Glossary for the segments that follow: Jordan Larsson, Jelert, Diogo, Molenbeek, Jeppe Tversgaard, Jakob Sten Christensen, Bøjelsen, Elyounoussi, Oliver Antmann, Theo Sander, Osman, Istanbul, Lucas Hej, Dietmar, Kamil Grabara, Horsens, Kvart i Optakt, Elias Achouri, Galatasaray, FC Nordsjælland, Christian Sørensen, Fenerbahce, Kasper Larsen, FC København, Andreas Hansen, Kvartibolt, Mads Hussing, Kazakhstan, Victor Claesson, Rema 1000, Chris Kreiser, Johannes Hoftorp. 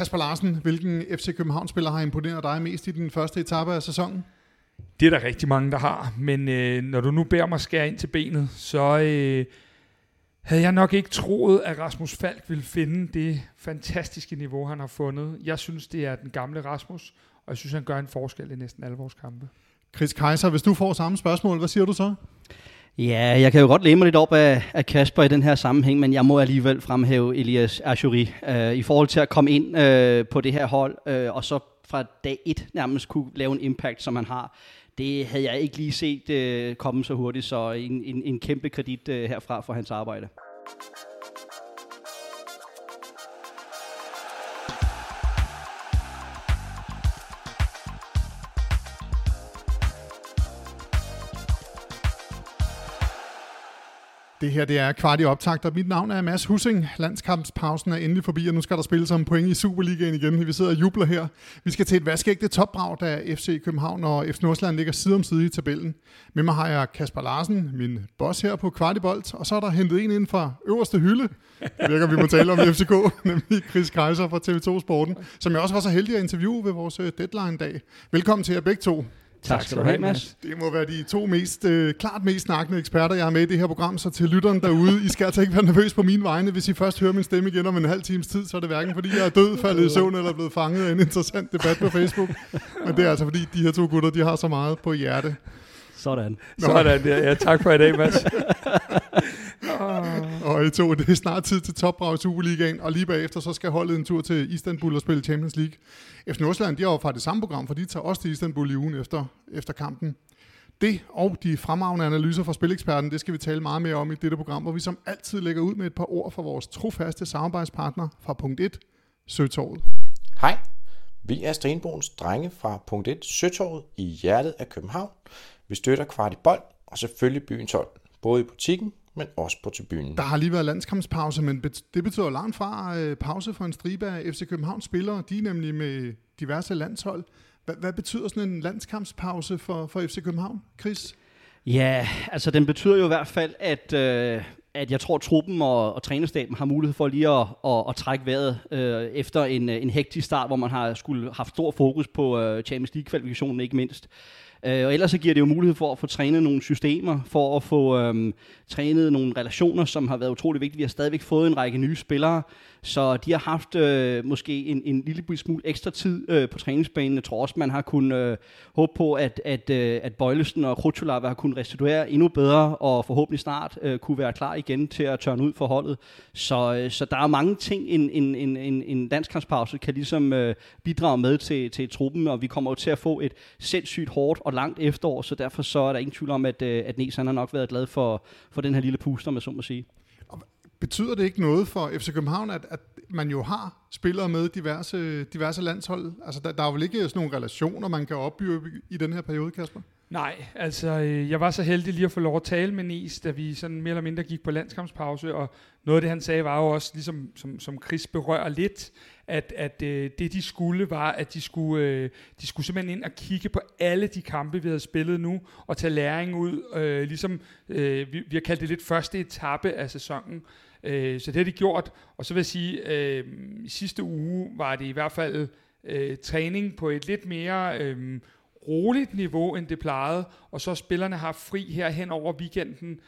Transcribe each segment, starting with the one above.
Kasper Larsen, hvilken FC København-spiller har imponeret dig mest i den første etape af sæsonen? Det er der rigtig mange, der har, men når du nu beder mig skære ind til benet, så havde jeg nok ikke troet, at Rasmus Falk ville finde det fantastiske niveau, han har fundet. Jeg synes, det er den gamle Rasmus, og jeg synes, han gør en forskel i næsten alle vores kampe. Chris Kreiser, hvis du får samme spørgsmål, hvad siger du så? Ja, jeg kan jo godt læne mig lidt op af Kasper i den her sammenhæng, men jeg må alligevel fremhæve Elias Achouri i forhold til at komme ind på det her hold, og så fra dag 1 nærmest kunne lave en impact, som han har. Det havde jeg ikke lige set komme så hurtigt, så en kæmpe kredit herfra for hans arbejde. Det her, det er kvart i optakt, og mit navn er Mads Hussing. Landskampspausen er endelig forbi, og nu skal der spilles om point i Superligaen igen. Vi sidder og jubler her. Vi skal til et vaskeægte topbrag, da FC København og FC Nordsjælland ligger side om side i tabellen. Med mig har jeg Kasper Larsen, min boss her på Kvartibolt, og så er der hentet en ind fra øverste hylde. Det virker, vi må tale om FCK, nemlig Chris Kreiser fra TV2 Sporten, som jeg også var så heldig at interviewe ved vores deadline-dag. Velkommen til jer begge to. Tak skal du have, Mads. Det må være de to klart mest snakkende eksperter, jeg har med i det her program, så til lytteren derude, I skal altså ikke være nervøs på mine vegne. Hvis I først hører min stemme igen om en halv times tid, så er det hverken fordi, jeg er død, faldet i søvn eller blevet fanget af en interessant debat på Facebook. Men det er altså fordi, de her to gutter, de har så meget på hjerte. Sådan. Nå. Sådan, ja. Tak for i dag, Mads. Og I to, det er snart tid til topbrag i Superligaen, og lige bagefter så skal holdet en tur til Istanbul og spille Champions League. FC Nordsjælland, de har jo fra det samme program, for de tager også til Istanbul i ugen efter kampen. Det og de fremragende analyser fra Spileksperten, det skal vi tale meget mere om i dette program, hvor vi som altid lægger ud med et par ord fra vores trofaste samarbejdspartner fra Punkt 1, Søtorvet. Hej, vi er Stenbogens drenge fra Punkt 1, Søtorvet i hjertet af København. Vi støtter Kvartibold og selvfølgelig byens hold, både i butikken, men også på tribunen. Der har lige været landskampspause, men det betyder langt fra pause for en stribe af FC Københavns spillere. De er nemlig med diverse landshold. Hvad betyder sådan en landskampspause for FC København, Chris? Ja, altså den betyder jo i hvert fald, at jeg tror, at truppen og trænerstaben har mulighed for lige at trække vejret efter en hektisk start, hvor man har skulle haft stor fokus på Champions League-kvalifikationen ikke mindst. Og ellers så giver det jo mulighed for at få trænet nogle systemer, for at få trænet nogle relationer, som har været utrolig vigtige. Vi har stadigvæk fået en række nye spillere, så de har haft måske en lille smule ekstra tid på træningsbanen. Jeg tror også, man har kunnet håbe på, at Bøjelsen og Krutulava har kunnet restituere endnu bedre, og forhåbentlig snart kunne være klar igen til at tørne ud for holdet. Så der er mange ting, en landskampspause kan ligesom bidrage med til truppen, og vi kommer jo til at få et sindssygt hårdt og langt efterår, så derfor så er der ingen tvivl om, at Neestrup har nok været glad for den her lille puster, med så må sige. Betyder det ikke noget for FC København, at man jo har spillere med diverse landshold? Altså, der er vel ikke sådan nogle relationer, man kan opbygge i den her periode, Kasper? Nej, altså jeg var så heldig lige at få lov at tale med Nees, da vi sådan mere eller mindre gik på landskampspause, og noget af det, han sagde, var jo også, ligesom som Chris berører lidt, at det de skulle var, at de skulle simpelthen ind og kigge på alle de kampe, vi havde spillet nu, og tage læring ud, ligesom vi har kaldt det lidt første etape af sæsonen. Så det har de gjort, og så vil jeg sige, i sidste uge var det i hvert fald træning på et lidt mere roligt niveau, end det plejede, og så spillerne har fri her hen over weekenden.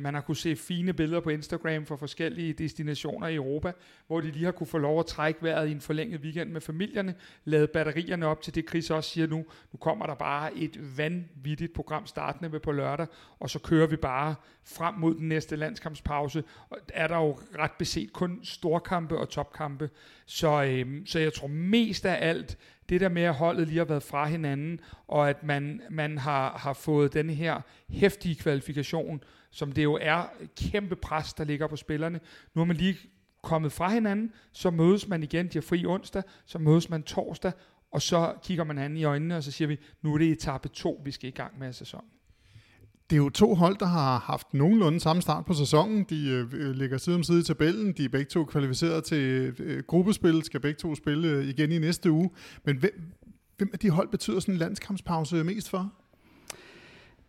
Man har kunne se fine billeder på Instagram fra forskellige destinationer i Europa, hvor de lige har kunne få lov at trække vejret i en forlænget weekend med familierne, lade batterierne op til det, Chris også siger nu. Nu kommer der bare et vanvittigt program startende med på lørdag, og så kører vi bare frem mod den næste landskampspause, og er der jo ret beset kun storkampe og topkampe. Så jeg tror mest af alt, det der med, at holdet lige har været fra hinanden, og at man har fået den her heftige kvalifikation, som det jo er kæmpe pres, der ligger på spillerne. Nu er man lige kommet fra hinanden, så mødes man igen, de har fri onsdag, så mødes man torsdag, og så kigger man hinanden i øjnene, og så siger vi, nu er det etape 2, vi skal i gang med sæsonen. Det er jo to hold, der har haft nogenlunde samme start på sæsonen. De ligger side om side i tabellen. De er begge to kvalificeret til gruppespil. Skal begge to spille igen i næste uge. Men hvem af de hold betyder sådan en landskampspause mest for?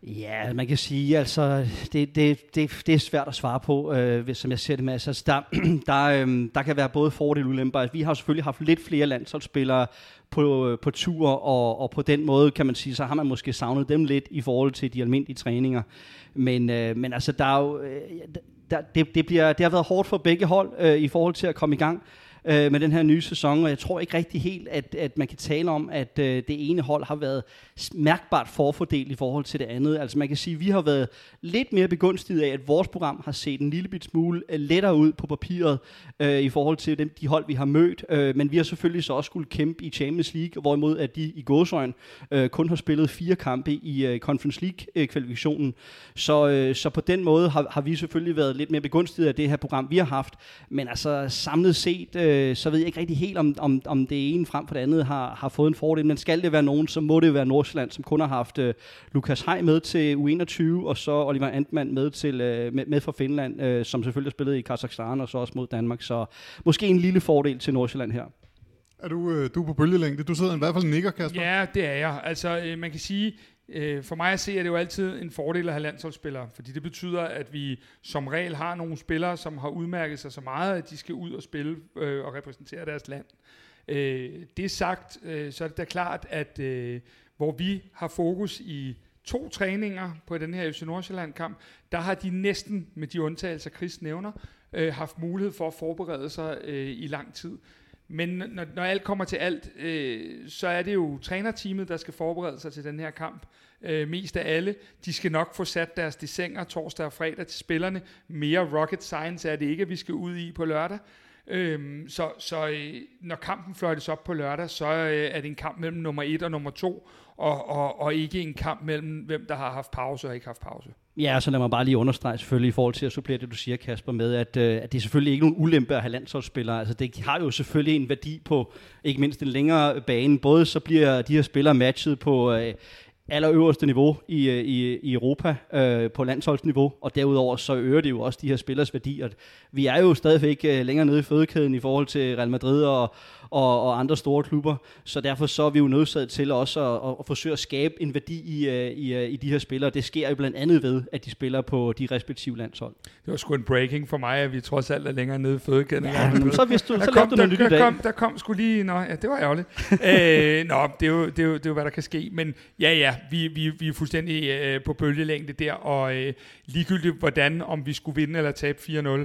Ja, man kan sige, altså det er svært at svare på, som jeg ser det med. Altså, der kan være både fordele og ulemper. Altså, vi har selvfølgelig haft lidt flere landsholdsspillere på tur, og på den måde, kan man sige, så har man måske savnet dem lidt i forhold til de almindelige træninger. Men altså, der er jo, det har været hårdt for begge hold i forhold til at komme i gang med den her nye sæson, og jeg tror ikke rigtig helt, at man kan tale om, at det ene hold har været mærkbart forfordelt i forhold til det andet. Altså man kan sige, at vi har været lidt mere begunstiget af, at vores program har set en lille bit smule lettere ud på papiret i forhold til de hold, vi har mødt. Men vi har selvfølgelig så også skulle kæmpe i Champions League, hvorimod at de i gåseøjne kun har spillet 4 kampe i Conference League-kvalifikationen. Så på den måde har vi selvfølgelig været lidt mere begunstiget af det her program, vi har haft. Men altså samlet set så ved jeg ikke rigtig helt, om det ene frem for det andet har fået en fordel. Men skal det være nogen, så må det være Nordsjælland, som kun har haft Lucas Hej med til U21, og så Oliver Antmann med fra Finland, som selvfølgelig har spillet i Kazakhstan og så også mod Danmark. Så måske en lille fordel til Nordsjælland her. Er du på bølgelængde? Du sidder i hvert fald nikker, Kasper. Ja, det er jeg. Altså, man kan sige, for mig at se, er det jo altid en fordel at have landsholdsspillere, fordi det betyder, at vi som regel har nogle spillere, som har udmærket sig så meget, at de skal ud og spille og repræsentere deres land. Det sagt, så er det da klart, at hvor vi har fokus i 2 træninger på den her FC Nordsjælland-kamp, der har de næsten, med de undtagelser Chris nævner, haft mulighed for at forberede sig i lang tid. Men når alt kommer til alt, så er det jo trænerteamet, der skal forberede sig til den her kamp. Mest af alle. De skal nok få sat deres desinger torsdag og fredag til spillerne. Mere rocket science er det ikke, at vi skal ud i på lørdag. Så når kampen fløjtes op på lørdag, så er det en kamp mellem nummer 1 og nummer 2, og ikke en kamp mellem hvem, der har haft pause og ikke haft pause. Ja, så lad mig bare lige understrege selvfølgelig i forhold til at supplere det, du siger, Kasper, med, at det er selvfølgelig ikke nogen ulempe at have landsholdsspillere. Altså, det har jo selvfølgelig en værdi på, ikke mindst den længere bane. Både så bliver de her spillere matchet på allerøverste niveau i Europa på landsholdsniveau, og derudover så øger det jo også de her spillers værdi, og vi er jo stadigvæk længere nede i fødekæden i forhold til Real Madrid og andre store klubber, så derfor så er vi jo nødsaget til også at forsøge at skabe en værdi i de her spillere. Det sker jo blandt andet ved, at de spiller på de respektive landshold. Det var sgu en breaking for mig, at vi trods alt er længere nede i fødekæden. Ja, der kom sgu lige... Nå, ja, det var ærgerligt. Det er jo, hvad der kan ske, men ja, vi er fuldstændig på bølgelængde der, og ligegyldigt hvordan, om vi skulle vinde eller tabe 4-0,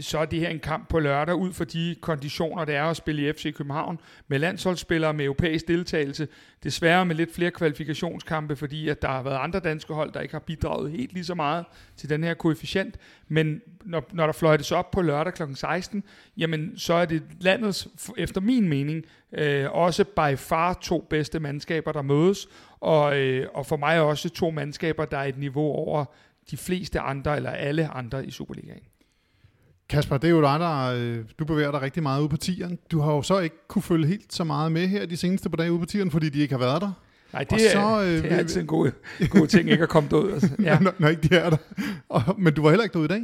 så er det her en kamp på lørdag, ud for de konditioner, der er at spille i FC København, med landsholdsspillere, med europæisk deltagelse, desværre med lidt flere kvalifikationskampe, fordi at der har været andre danske hold, der ikke har bidraget helt lige så meget til den her koefficient, men når der fløjtes op på lørdag kl. 16, jamen så er det landets, efter min mening, også by far 2 bedste mandskaber, der mødes, og for mig også 2 mandskaber, der er et niveau over de fleste andre, eller alle andre i Superligaen. Kasper, det er jo dig, du bevæger dig rigtig meget ude på tieren. Du har jo så ikke kunne følge helt så meget med her de seneste par dage ude på tieren, fordi de ikke har været der. Nej, det er altid en god ting ikke at komme derud. Altså. Ja. Når ikke de er der. Men du var heller ikke derude i dag?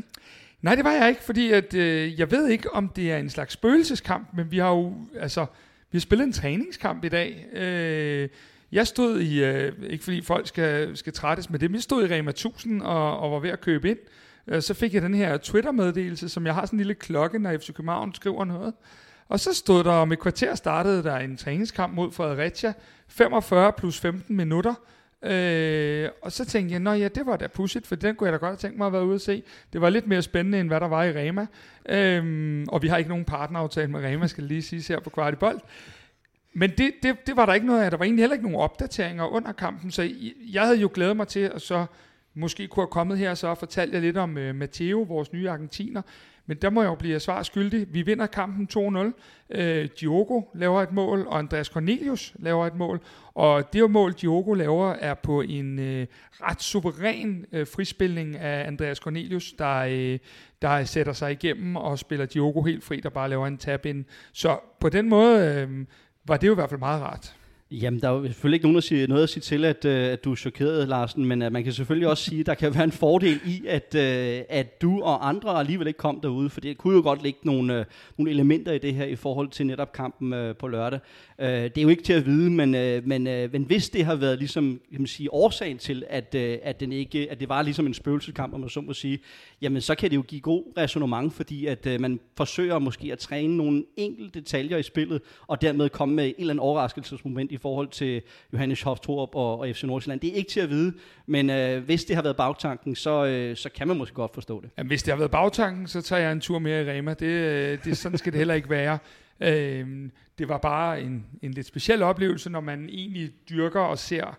Nej, det var jeg ikke, fordi at, jeg ved ikke, om det er en slags spøgelseskamp, men vi har jo vi har spillet en træningskamp i dag. Jeg stod i, ikke fordi folk skal trættes med det, men jeg stod i Rema 1000 og var ved at købe ind. Så fik jeg den her Twitter-meddelelse, som jeg har sådan en lille klokke, når FC København skriver noget. Og så stod der, om et kvarter startede der en træningskamp mod Fredericia, 45 plus 15 minutter. Og så tænkte jeg, det var da pudsigt, for den kunne jeg da godt have tænkt mig at være ude at se. Det var lidt mere spændende, end hvad der var i Rema. Og vi har ikke nogen partneraftale med Rema, skal lige sige her på Kvartibold. Men det var der ikke noget af. Der var egentlig heller ikke nogen opdateringer under kampen, så jeg havde jo glædet mig til, og så måske kunne have kommet her, så fortalte jeg lidt om Matteo, vores nye argentiner. Men der må jeg jo blive svar skyldig. Vi vinder kampen 2-0. Diogo laver et mål, og Andreas Cornelius laver et mål. Og det jo mål, Diogo laver, er på en ret suveræn frispilning af Andreas Cornelius, der sætter sig igennem og spiller Diogo helt fri, der bare laver en tab ind. Så på den måde var det jo i hvert fald meget rart. Jamen, der er jo selvfølgelig ikke nogen, der siger noget at sige til, at du er chokeret, Larsen, men man kan selvfølgelig også sige, at der kan være en fordel i, at du og andre alligevel ikke kom derude, for det kunne jo godt ligge nogle elementer i det her i forhold til netop kampen på lørdag. Det er jo ikke til at vide, men hvis det har været ligesom, kan man sige, årsagen til, at det var ligesom en spøgelseskamp, om man så må sige, jamen så kan det jo give god ræsonnement, fordi at man forsøger måske at træne nogle enkelte detaljer i spillet, og dermed komme med et eller andet overraskelsesmoment i forhold til Johannes Hoftorp og FC Nordsjælland. Det er ikke til at vide, men hvis det har været bagtanken, så kan man måske godt forstå det. Jamen, hvis det har været bagtanken, så tager jeg en tur mere i Rema. Det sådan skal det heller ikke være. Det var bare en lidt speciel oplevelse, når man egentlig dyrker og ser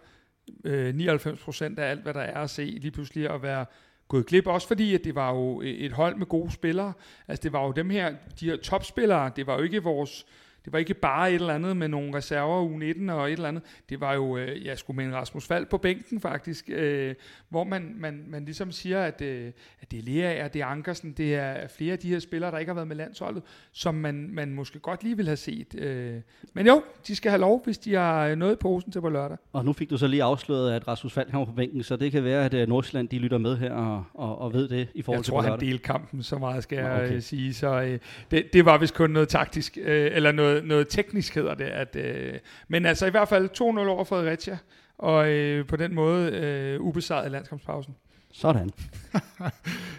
99% af alt, hvad der er at se, lige pludselig at være gået glip. Også fordi, at det var jo et hold med gode spillere. Altså, det var jo de her topspillere, det var jo ikke vores... Det var ikke bare et eller andet med nogle reserver uge 19 og et eller andet. Det var jo, jeg skulle mene Rasmus Falk på bænken faktisk, hvor man ligesom siger, at det er Lea, det er Ankersen, det er flere af de her spillere, der ikke har været med landsholdet, som man måske godt lige vil have set. Men jo, de skal have lov, hvis de har noget i posen til på lørdag. Og nu fik du så lige afsløret, at Rasmus Falk kommer på bænken, så det kan være, at Nordsjælland de lytter med her og ved det i forhold til på lørdag. Jeg tror, han delte kampen, så meget skal jeg sige. Så det var vist kun noget taktisk, eller noget teknisk hedder det, men altså i hvert fald 2-0 over Fredericia, og på den måde ubesejret i landskampspausen. Sådan.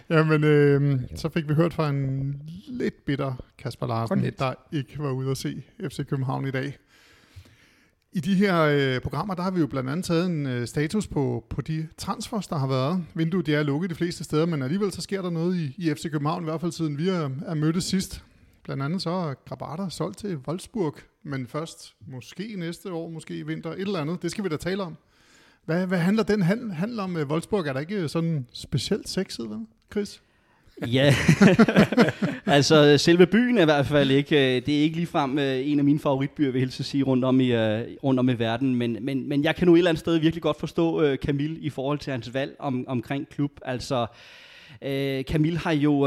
Jamen, så fik vi hørt fra en lidt bitter Kasper Larsen, der ikke var ude at se FC København i dag. I de her programmer, der har vi jo blandt andet taget en status på de transfers, der har været. Vinduet er lukket de fleste steder, men alligevel så sker der noget i FC København, i hvert fald siden vi er mødtes sidst. Blandt andet så er Grabara solgt til Wolfsburg, men først måske næste år, måske i vinter, et eller andet. Det skal vi da tale om. Hvad handler den handel om? Wolfsburg er der ikke sådan specielt sexet, vel, Chris? Ja, altså selve byen er i hvert fald ikke, det er ikke ligefrem en af mine favoritbyer, vil jeg helst sige, rundt om i verden, men jeg kan nu et eller andet sted virkelig godt forstå Kamil i forhold til hans valg omkring klub, altså... Kamil har jo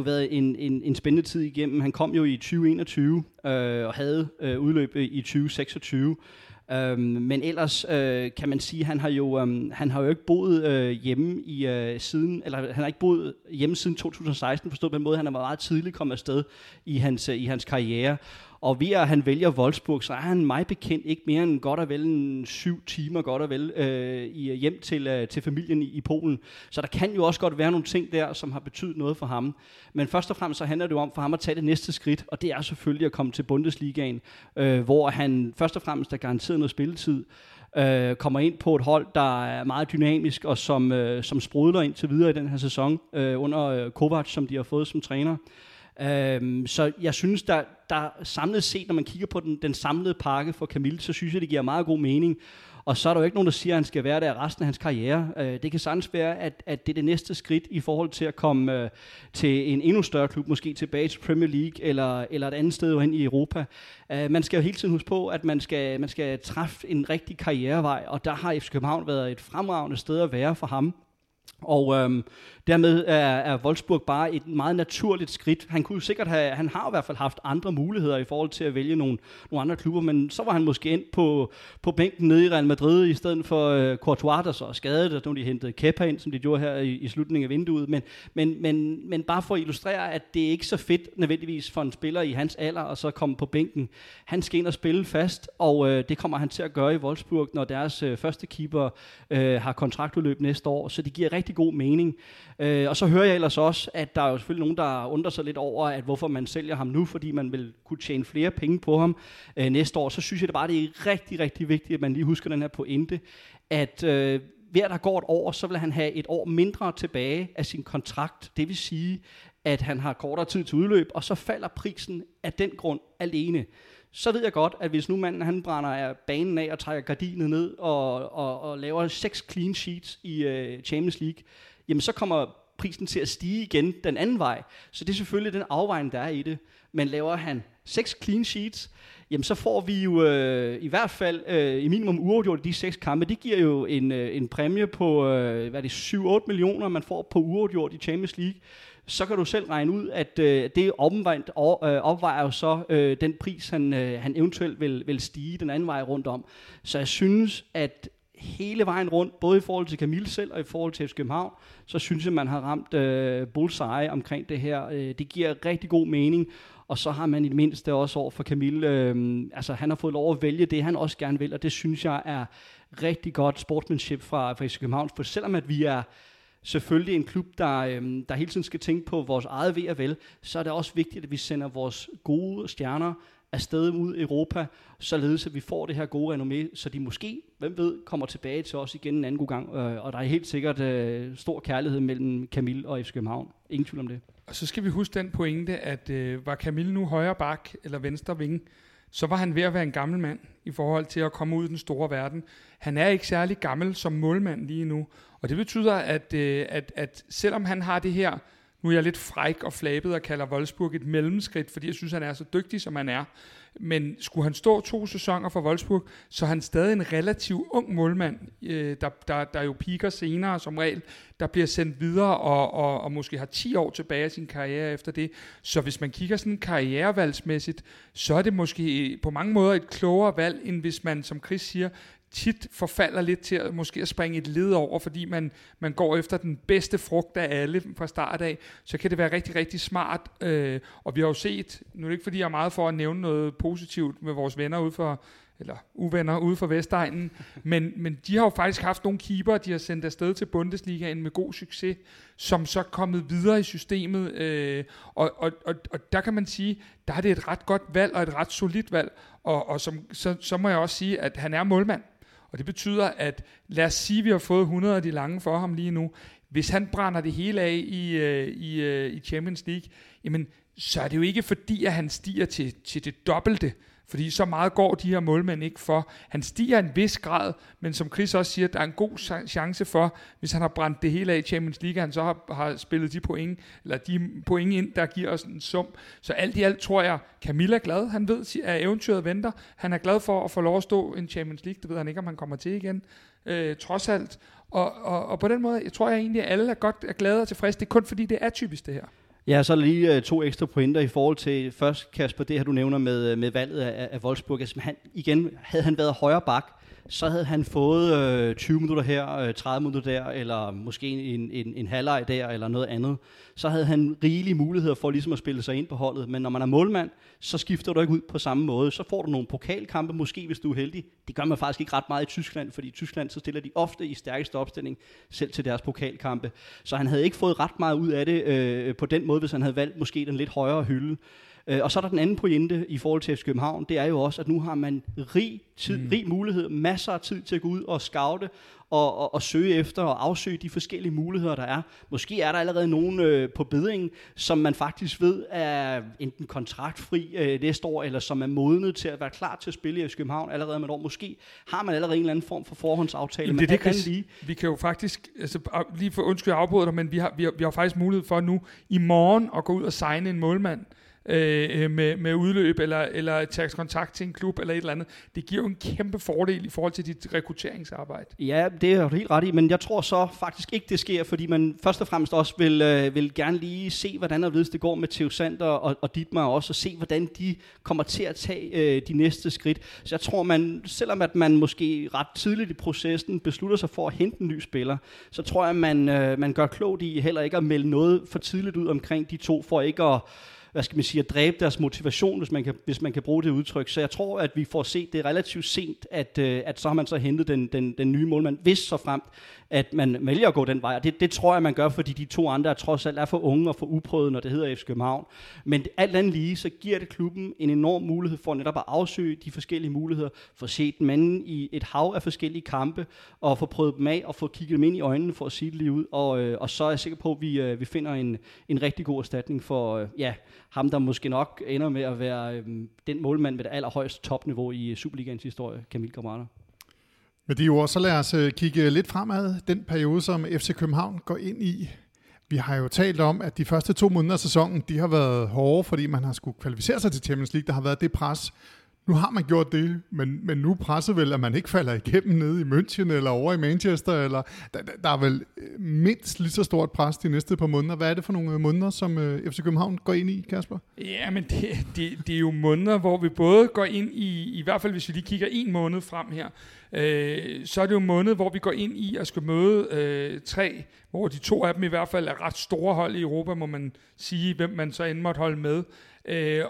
været en spændende tid igennem. Han kom jo i 2021 og havde udløb i 2026. Men ellers kan man sige, han har jo ikke boet hjemme siden, eller han har ikke boet hjemme siden 2016, forstået på den måde. Han er meget tidligt kommet afsted i hans karriere. Og ved at han vælger Wolfsburg, så er han mig bekendt ikke mere end godt og vel 7 timer godt og vel hjem til familien i Polen. Så der kan jo også godt være nogle ting der, som har betydet noget for ham. Men først og fremmest så handler det jo om for ham at tage det næste skridt, og det er selvfølgelig at komme til Bundesligaen, hvor han først og fremmest er garanteret noget spilletid. Kommer ind på et hold, der er meget dynamisk og som sprudler indtil videre i den her sæson under Kovac, som de har fået som træner. Så jeg synes, der samlet set, når man kigger på den samlede pakke for Kamil, så synes jeg, det giver meget god mening. Og så er der jo ikke nogen, der siger, at han skal være der resten af hans karriere. Det kan sagtens være, at det er det næste skridt i forhold til at komme til en endnu større klub, måske tilbage til Premier League eller et andet sted hen i Europa. Man skal jo hele tiden huske på, at man skal træffe en rigtig karrierevej, og der har FC København været et fremragende sted at være for ham. Og dermed er Wolfsburg bare et meget naturligt skridt. Han kunne sikkert han har i hvert fald haft andre muligheder i forhold til at vælge nogle andre klubber, men så var han måske ind på bænken nede i Real Madrid i stedet for Courtois, der så er skadet, og de hentede Kepa ind, som de gjorde her i slutningen af vinduet. Men bare for at illustrere, at det er ikke så fedt nødvendigvis for en spiller i hans alder og så komme på bænken. Han skal ind og spille fast, og det kommer han til at gøre i Wolfsburg, når deres første keeper har kontraktudløb næste år, så det giver rigtig god mening. Og så hører jeg ellers også, at der er jo selvfølgelig nogen, der undrer sig lidt over, at hvorfor man sælger ham nu, fordi man vil kunne tjene flere penge på ham næste år. Så synes jeg det er rigtig, rigtig vigtigt, at man lige husker den her pointe, at hver der går et år, så vil han have et år mindre tilbage af sin kontrakt. Det vil sige, at han har kortere tid til udløb, og så falder prisen af den grund alene. Så ved jeg godt, at hvis nu manden han brænder af banen af og trækker gardinet ned og laver 6 clean sheets i Champions League, jamen så kommer prisen til at stige igen den anden vej. Så det er selvfølgelig den afvejning, der er i det. Men laver han 6 clean sheets, jamen så får vi jo i hvert fald i minimum uafgjort de 6 kampe. Det giver jo en præmie på 7-8 millioner, man får på uafgjort i Champions League. så kan du selv regne ud, at det omvendt opvejer jo så den pris, han eventuelt vil stige den anden vej rundt om. Så jeg synes, at hele vejen rundt, både i forhold til Kamil selv og i forhold til FC København, så synes jeg, man har ramt bullseye omkring det her. Det giver rigtig god mening, og så har man i det mindste også over for Kamil, altså han har fået lov at vælge det, han også gerne vil, og det synes jeg er rigtig godt sportsmanship fra FC København, for selvom at vi er selvfølgelig en klub, der hele tiden skal tænke på vores eget ved og vel, så er det også vigtigt, at vi sender vores gode stjerner afsted ud i Europa, således at vi får det her gode renommé, så de måske, hvem ved, kommer tilbage til os igen en anden god gang, og der er helt sikkert stor kærlighed mellem Kamil og FC København. Ingen tvivl om det. Og så skal vi huske den pointe, at var Kamil nu højre bak eller venstre vinge, så var han ved at være en gammel mand i forhold til at komme ud i den store verden. Han er ikke særlig gammel som målmand lige nu, og det betyder, at selvom han har det her, nu er jeg lidt fræk og flabet og kalder Wolfsburg et mellemskridt, fordi jeg synes, han er så dygtig, som han er. Men skulle han stå 2 sæsoner for Wolfsburg, så er han stadig en relativt ung målmand, der jo piker senere som regel, der bliver sendt videre og måske har 10 år tilbage af sin karriere efter det. Så hvis man kigger sådan karrierevalgsmæssigt, så er det måske på mange måder et klogere valg, end hvis man, som Chris siger, tit forfalder lidt til at måske at springe et led over, fordi man går efter den bedste frugt af alle fra start af, så kan det være rigtig, rigtig smart. Og vi har jo set, nu er det ikke fordi jeg er meget for at nævne noget positivt med vores venner ude for, eller uvenner ude for Vestegnen, men de har jo faktisk haft nogle keepere, de har sendt afsted til Bundesligaen med god succes, som så er kommet videre i systemet, og der kan man sige, der er det et ret godt valg og et ret solidt valg, og så må jeg også sige, at han er målmand, og det betyder, at lad os sige, at vi har fået 100 af de lange for ham lige nu, hvis han brænder det hele af i Champions League, jamen, så er det jo ikke fordi, at han stiger til det dobbelte, fordi så meget går de her målmænd ikke for. Han stiger en vis grad, men som Chris også siger, der er en god chance for, hvis han har brændt det hele af i Champions League, han så har spillet de point ind, der giver os en sum. Så alt i alt tror jeg, Kamil er glad. Han ved, at eventyret venter. Han er glad for at få lov at stå i Champions League. Det ved han ikke, om han kommer til igen, trods alt. Og på den måde, jeg tror jeg egentlig, at alle er glade og tilfredse. Det er kun fordi, det er typisk det her. Ja, så lige 2 ekstra pointer i forhold til først, Kasper, det her du nævner med valget af Wolfsburg. Altså, igen, havde han været højre bak, så havde han fået 20 minutter her, 30 minutter der, eller måske en halvleg der, eller noget andet. Så havde han rigelige muligheder for ligesom at spille sig ind på holdet. Men når man er målmand, så skifter du ikke ud på samme måde. Så får du nogle pokalkampe, måske hvis du er heldig. Det gør man faktisk ikke ret meget i Tyskland, fordi i Tyskland så stiller de ofte i stærkeste opstilling selv til deres pokalkampe. Så han havde ikke fået ret meget ud af det på den måde, hvis han havde valgt måske den lidt højere hylde. Og så er der den anden pointe i forhold til FC København, det er jo også, at nu har man rig mulighed, masser af tid til at gå ud og scoute og søge efter og afsøge de forskellige muligheder, der er. Måske er der allerede nogen på bedingen, som man faktisk ved er enten kontraktfri næste år, eller som er modnet til at være klar til at spille i FC København allerede om et år. Måske har man allerede en eller anden form for forhåndsaftale. Men det kan lige. Vi kan jo faktisk, altså, lige for undskyld jeg afbryder dig, men vi har faktisk mulighed for nu i morgen at gå ud og signe en målmand. Med udløb eller tage kontakt til en klub eller et eller andet. Det giver jo en kæmpe fordel i forhold til dit rekrutteringsarbejde. Ja, det er du helt ret i, men jeg tror så faktisk ikke, det sker, fordi man først og fremmest også vil gerne lige se, hvordan det går med Theo Sander og Dietmar også, og se, hvordan de kommer til at tage de næste skridt. Så jeg tror, selvom at man måske ret tidligt i processen beslutter sig for at hente en ny spiller, så tror jeg, man gør klogt i heller ikke at melde noget for tidligt ud omkring de to, for ikke at at dræbe deres motivation, hvis man kan bruge det udtryk. Så jeg tror, at vi får set det relativt sent, at så har man så hentet den nye målmand, hvis så fremt, at man vælger at gå den vej. Og det tror jeg, man gør, fordi de to andre trods alt er for unge og for uprøvede, når det hedder FC København. Men alt andet lige, så giver det klubben en enorm mulighed for netop at afsøge de forskellige muligheder, for at se manden i et hav af forskellige kampe, og få prøvet dem af, og få kigget dem ind i øjnene, for at sige det lige ud. Og så er jeg sikker på, at vi finder en rigtig god erstatning for, ham, der måske nok ender med at være den målmand med det allerhøjeste topniveau i Superligaens historie, Kamil Grabara. Med de ord, så lad os kigge lidt fremad, den periode, som FC København går ind i. Vi har jo talt om, at de første 2 måneder af sæsonen, de har været hårde, fordi man har skulle kvalificere sig til Champions League. Der har været det pres. Nu har man gjort det, men nu presser vel, at man ikke falder igennem nede i München eller over i Manchester. Eller, der er vel mindst lige så stort pres de næste par måneder. Hvad er det for nogle måneder, som FC København går ind i, Kasper? Ja, men det er jo måneder, hvor vi både går ind i hvert fald hvis vi lige kigger en måned frem her, så er det jo måned, hvor vi går ind i at skal møde tre, hvor de to af dem i hvert fald er ret store hold i Europa, må man sige, hvem man så end måtte holde med.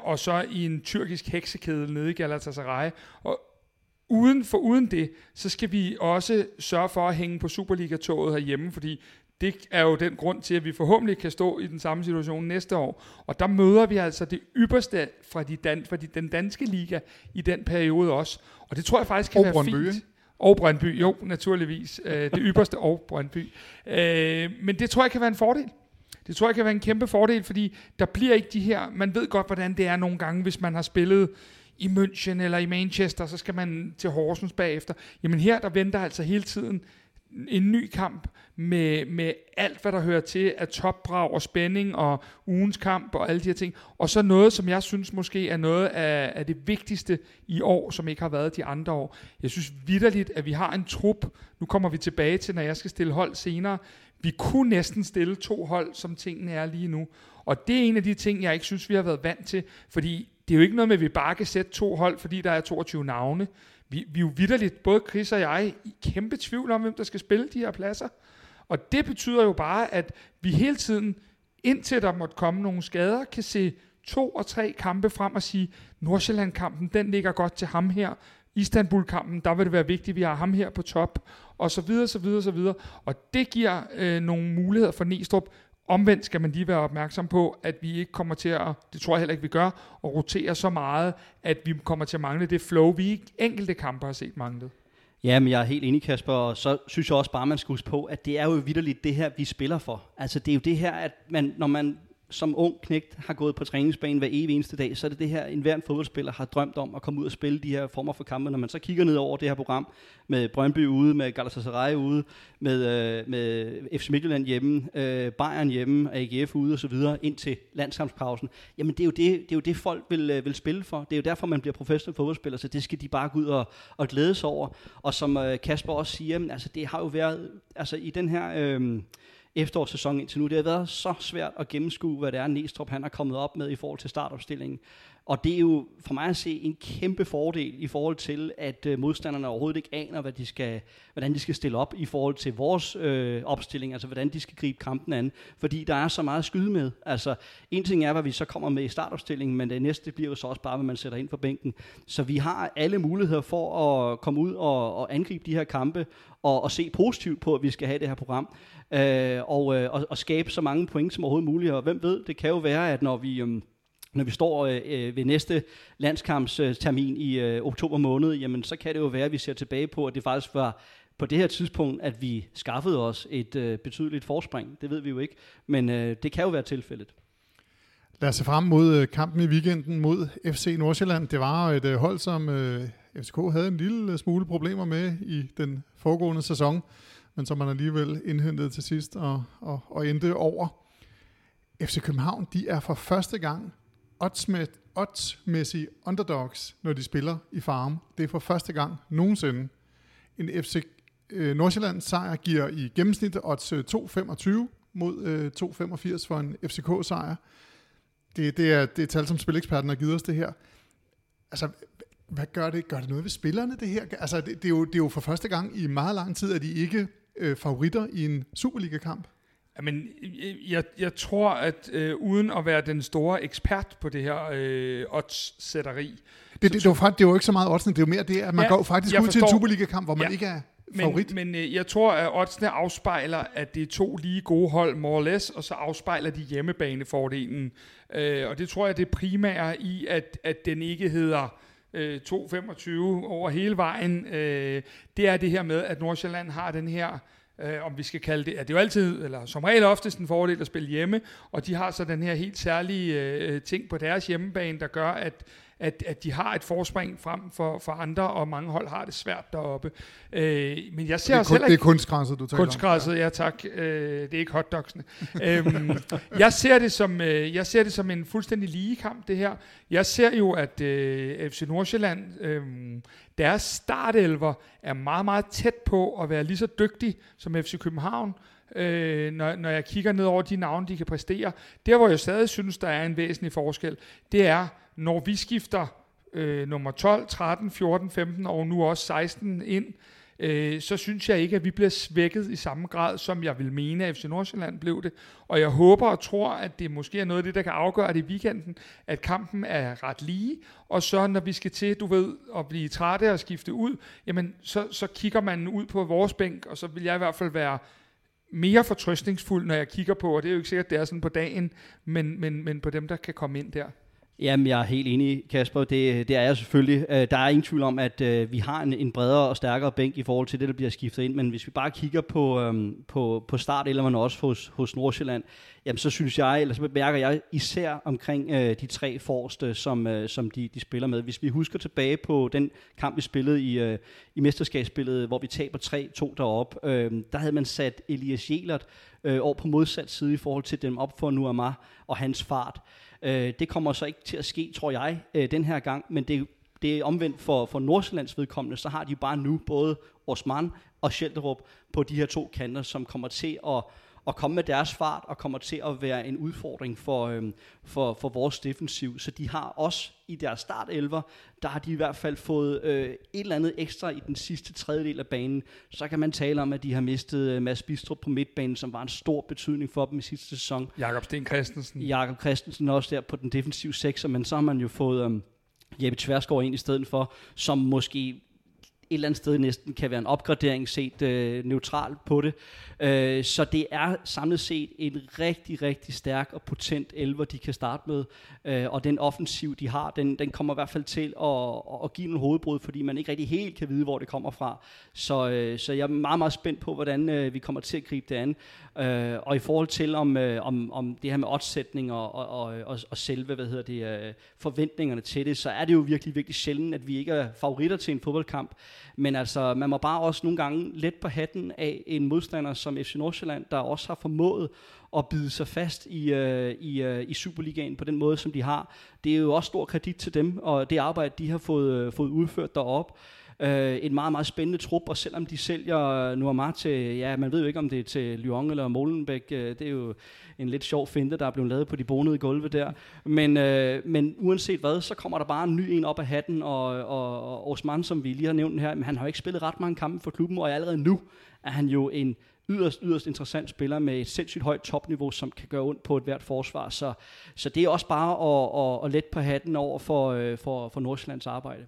Og så i en tyrkisk heksekæde nede i Galatasaray. Og uden det, så skal vi også sørge for at hænge på Superliga-toget herhjemme, fordi det er jo den grund til, at vi forhåbentlig kan stå i den samme situation næste år. Og der møder vi altså det ypperste fra den danske liga i den periode også. Og det tror jeg faktisk kan være fint. Og Brøndby, jo, naturligvis. Det ypperste og Brøndby. Men det tror jeg kan være en fordel. Det tror jeg kan være en kæmpe fordel, fordi der bliver ikke de her... Man ved godt, hvordan det er nogle gange, hvis man har spillet i München eller i Manchester, så skal man til Horsens bagefter. Jamen her, der venter altså hele tiden en ny kamp med alt, hvad der hører til af topbrag og spænding og ugens kamp og alle de her ting. Og så noget, som jeg synes måske er noget af det vigtigste i år, som ikke har været de andre år. Jeg synes vitterligt, at vi har en trup. Nu kommer vi tilbage til, når jeg skal stille hold senere. Vi kunne næsten stille to hold, som tingene er lige nu. Og det er en af de ting, jeg ikke synes, vi har været vant til. Fordi det er jo ikke noget med, at vi bare kan sætte to hold, fordi der er 22 navne. Vi er jo vitterligt, både Chris og jeg, i kæmpe tvivl om, hvem der skal spille de her pladser. Og det betyder jo bare, at vi hele tiden, indtil der måtte komme nogle skader, kan se 2 og 3 kampe frem og sige, Nordsjælland-kampen, den ligger godt til ham her. Istanbul-kampen, der vil det være vigtigt, at vi har ham her på top. Og så videre, så videre, så videre. Og det giver nogle muligheder for Neestrup. Omvendt skal man lige være opmærksom på, at vi ikke kommer til at, det tror jeg heller ikke vi gør, at rotere så meget, at vi kommer til at mangle det flow, vi ikke enkelte kampe har set manglet. Ja, men jeg er helt enig, Kasper, og så synes jeg også bare, man skal huske på, at det er jo vitterligt det her, vi spiller for. Altså det er jo det her, at man, når man som ung knægt har gået på træningsbanen hver evig eneste dag, så er det det her, enhver fodboldspiller har drømt om at komme ud og spille de her former for kampe. Når man så kigger ned over det her program med Brøndby ude, med Galatasaray ude, med FC Midtjylland hjemme, Bayern hjemme, AGF ude og så videre ind til landskampspausen. Jamen det er jo det folk vil spille for. Det er jo derfor man bliver professionel fodboldspiller, så det skal de bare gå ud og glæde sig over. Og som Kasper også siger, altså det har jo været altså i den her efterårssæsonen indtil nu. Det har været så svært at gennemskue, hvad det er, Neestrup han er kommet op med i forhold til startopstillingen. Og det er jo for mig at se en kæmpe fordel i forhold til, at modstanderne overhovedet ikke aner, hvordan de skal stille op i forhold til vores opstilling, altså hvordan de skal gribe kampen an, fordi der er så meget at skyde med. Altså en ting er, hvad vi så kommer med i startopstillingen, men det næste bliver jo så også bare, hvad man sætter ind på bænken. Så vi har alle muligheder for at komme ud og angribe de her kampe, og se positivt på, at vi skal have det her program, og skabe så mange point som overhovedet muligt. Og hvem ved, det kan jo være, at når vi står ved næste landskampstermin i oktober måned, jamen så kan det jo være, at vi ser tilbage på, at det faktisk var på det her tidspunkt, at vi skaffede os et betydeligt forspring. Det ved vi jo ikke, men det kan jo være tilfældet. Lad os se frem mod kampen i weekenden mod FC Nordsjælland. Det var et hold, som FCK havde en lille smule problemer med i den foregående sæson, men som man alligevel indhentede til sidst og endte over. FC København, de er for første gang oddsmæssige underdogs, når de spiller i Farum. Det er for første gang nogensinde. En FC Nordsjælland sejr giver i gennemsnit odds 2,25 mod 2,85 for en FCK-sejr. Det er tal, som spileksperten har givet os det her. Altså, hvad gør det? Gør det noget ved spillerne, det her? Altså, det er jo for første gang i meget lang tid, at de ikke favoritter i en Superliga-kamp. Men jeg tror, at uden at være den store ekspert på det her odds-sætteri... Det var jo ikke så meget oddsene, det er jo mere det, at man går faktisk ud til en Superliga-kamp, hvor man ikke er favorit. Men jeg tror, at oddsene afspejler, at det er to lige gode hold, more or less, og så afspejler de hjemmebanefordelen. Og det tror jeg, det primære i, at den ikke hedder 2,25 over hele vejen. Det er det her med, at Nordsjælland har den her... om vi skal kalde det, at det er jo altid, eller som regel oftest en fordel at spille hjemme, og de har så den her helt særlige ting på deres hjemmebane, der gør, at, at de har et forspring frem for andre, og mange hold har det svært deroppe. Men jeg ser det også heller ikke... Det er kunstgræsset, du taler om. Kunstgræsset, ja tak. Det er ikke hotdogsene. Jeg ser det som en fuldstændig ligekamp, det her. Jeg ser jo, at FC Nordsjælland... Deres startelver er meget, meget tæt på at være lige så dygtig som FC København, når jeg kigger ned over de navne, de kan præstere. Der, hvor jeg stadig synes, der er en væsentlig forskel, det er, når vi skifter nummer 12, 13, 14, 15 og nu også 16 ind, så synes jeg ikke, at vi bliver svækket i samme grad, som jeg vil mene, at FC Nordsjælland blev det. Og jeg håber og tror, at det måske er noget af det, der kan afgøre det i weekenden, at kampen er ret lige, og så når vi skal til, du ved, at blive trætte og skifte ud, jamen så kigger man ud på vores bænk, og så vil jeg i hvert fald være mere fortrøstningsfuld, når jeg kigger på, og det er jo ikke sikkert, det er sådan på dagen, men på dem, der kan komme ind der. Jamen, jeg er helt enig, Kasper. Det er jeg selvfølgelig. Der er ingen tvivl om, at vi har en bredere og stærkere bænk i forhold til det, der bliver skiftet ind. Men hvis vi bare kigger på startelverne også hos Nordsjælland, jamen så synes jeg, eller så bemærker jeg især omkring de tre forreste, som de spiller med. Hvis vi husker tilbage på den kamp, vi spillede i mesterskabsspillet, hvor vi taber 3-2 derop, der havde man sat Elias Jelert over på modsat side i forhold til dem op for Nuamar og hans fart. Det kommer så ikke til at ske, tror jeg, den her gang, men det er omvendt for Nordsjællands vedkommende, så har de bare nu både Osman og Schjelderup på de her to kanter, som kommer til at komme med deres fart og kommer til at være en udfordring for vores defensiv. Så de har også i deres startelver, der har de i hvert fald fået et eller andet ekstra i den sidste tredjedel af banen. Så kan man tale om, at de har mistet Mads Bistrup på midtbanen, som var en stor betydning for dem i sidste sæson. Jakob Sten Christensen. Jakob Christensen også der på den defensive sekser, men så har man jo fået Jeppe Tversgaard ind i stedet for, som måske... et eller andet sted næsten kan være en opgradering set neutralt på det. Så det er samlet set en rigtig, rigtig stærk og potent elver, de kan starte med. Og den offensiv, de har, den kommer i hvert fald til at give nogle hovedbrud, fordi man ikke rigtig helt kan vide, hvor det kommer fra. Så jeg er meget, meget spændt på, hvordan vi kommer til at gribe det an. Og i forhold til om det her med oddsætning og selve forventningerne til det, så er det jo virkelig, virkelig sjældent, at vi ikke er favoritter til en fodboldkamp. Men altså, man må bare også nogle gange let på hatten af en modstander som FC Nordsjælland, der også har formået at bide sig fast i Superligaen på den måde, som de har. Det er jo også stor kredit til dem, og det arbejde, de har fået udført deroppe. En meget, meget spændende trup, og selvom de sælger Nuamar til, ja, man ved jo ikke, om det er til Lyon eller Molenbeek, det er jo en lidt sjov finte, der er blevet lavet på de bonede gulve der, men uanset hvad, så kommer der bare en ny en op af hatten, og Osman, som vi lige har nævnt her, han har jo ikke spillet ret mange kampe for klubben, og allerede nu er han jo en yderst, yderst interessant spiller med et sindssygt højt topniveau, som kan gøre ondt på et hvert forsvar, så det er også bare at lette på hatten over for Nordsjællands arbejde.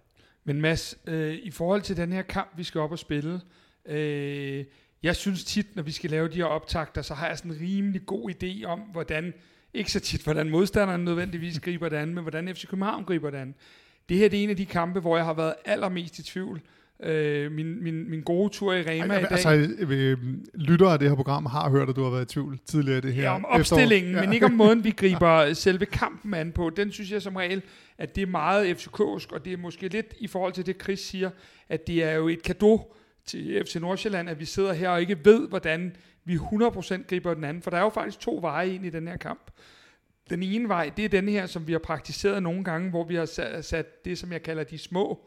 Men Mads, i forhold til den her kamp, vi skal op og spille, jeg synes tit, når vi skal lave de her optakter, så har jeg sådan en rimelig god idé om, hvordan, ikke så tit, hvordan modstanderen nødvendigvis griber det an, men hvordan FC København griber det an. Det her det er en af de kampe, hvor jeg har været allermest i tvivl. Min gode tur i Rema i dag. Altså, lyttere af det her program har hørt, at du har været i tvivl tidligere i det her. Ja, om opstillingen, men ikke om måden, vi griber selve kampen an på. Den synes jeg som regel, at det er meget FCK'sk, og det er måske lidt i forhold til det, Chris siger, at det er jo et cadeau til FC Nordsjælland, at vi sidder her og ikke ved, hvordan vi 100% griber den anden. For der er jo faktisk to veje ind i den her kamp. Den ene vej, det er den her, som vi har praktiseret nogle gange, hvor vi har sat det, som jeg kalder de små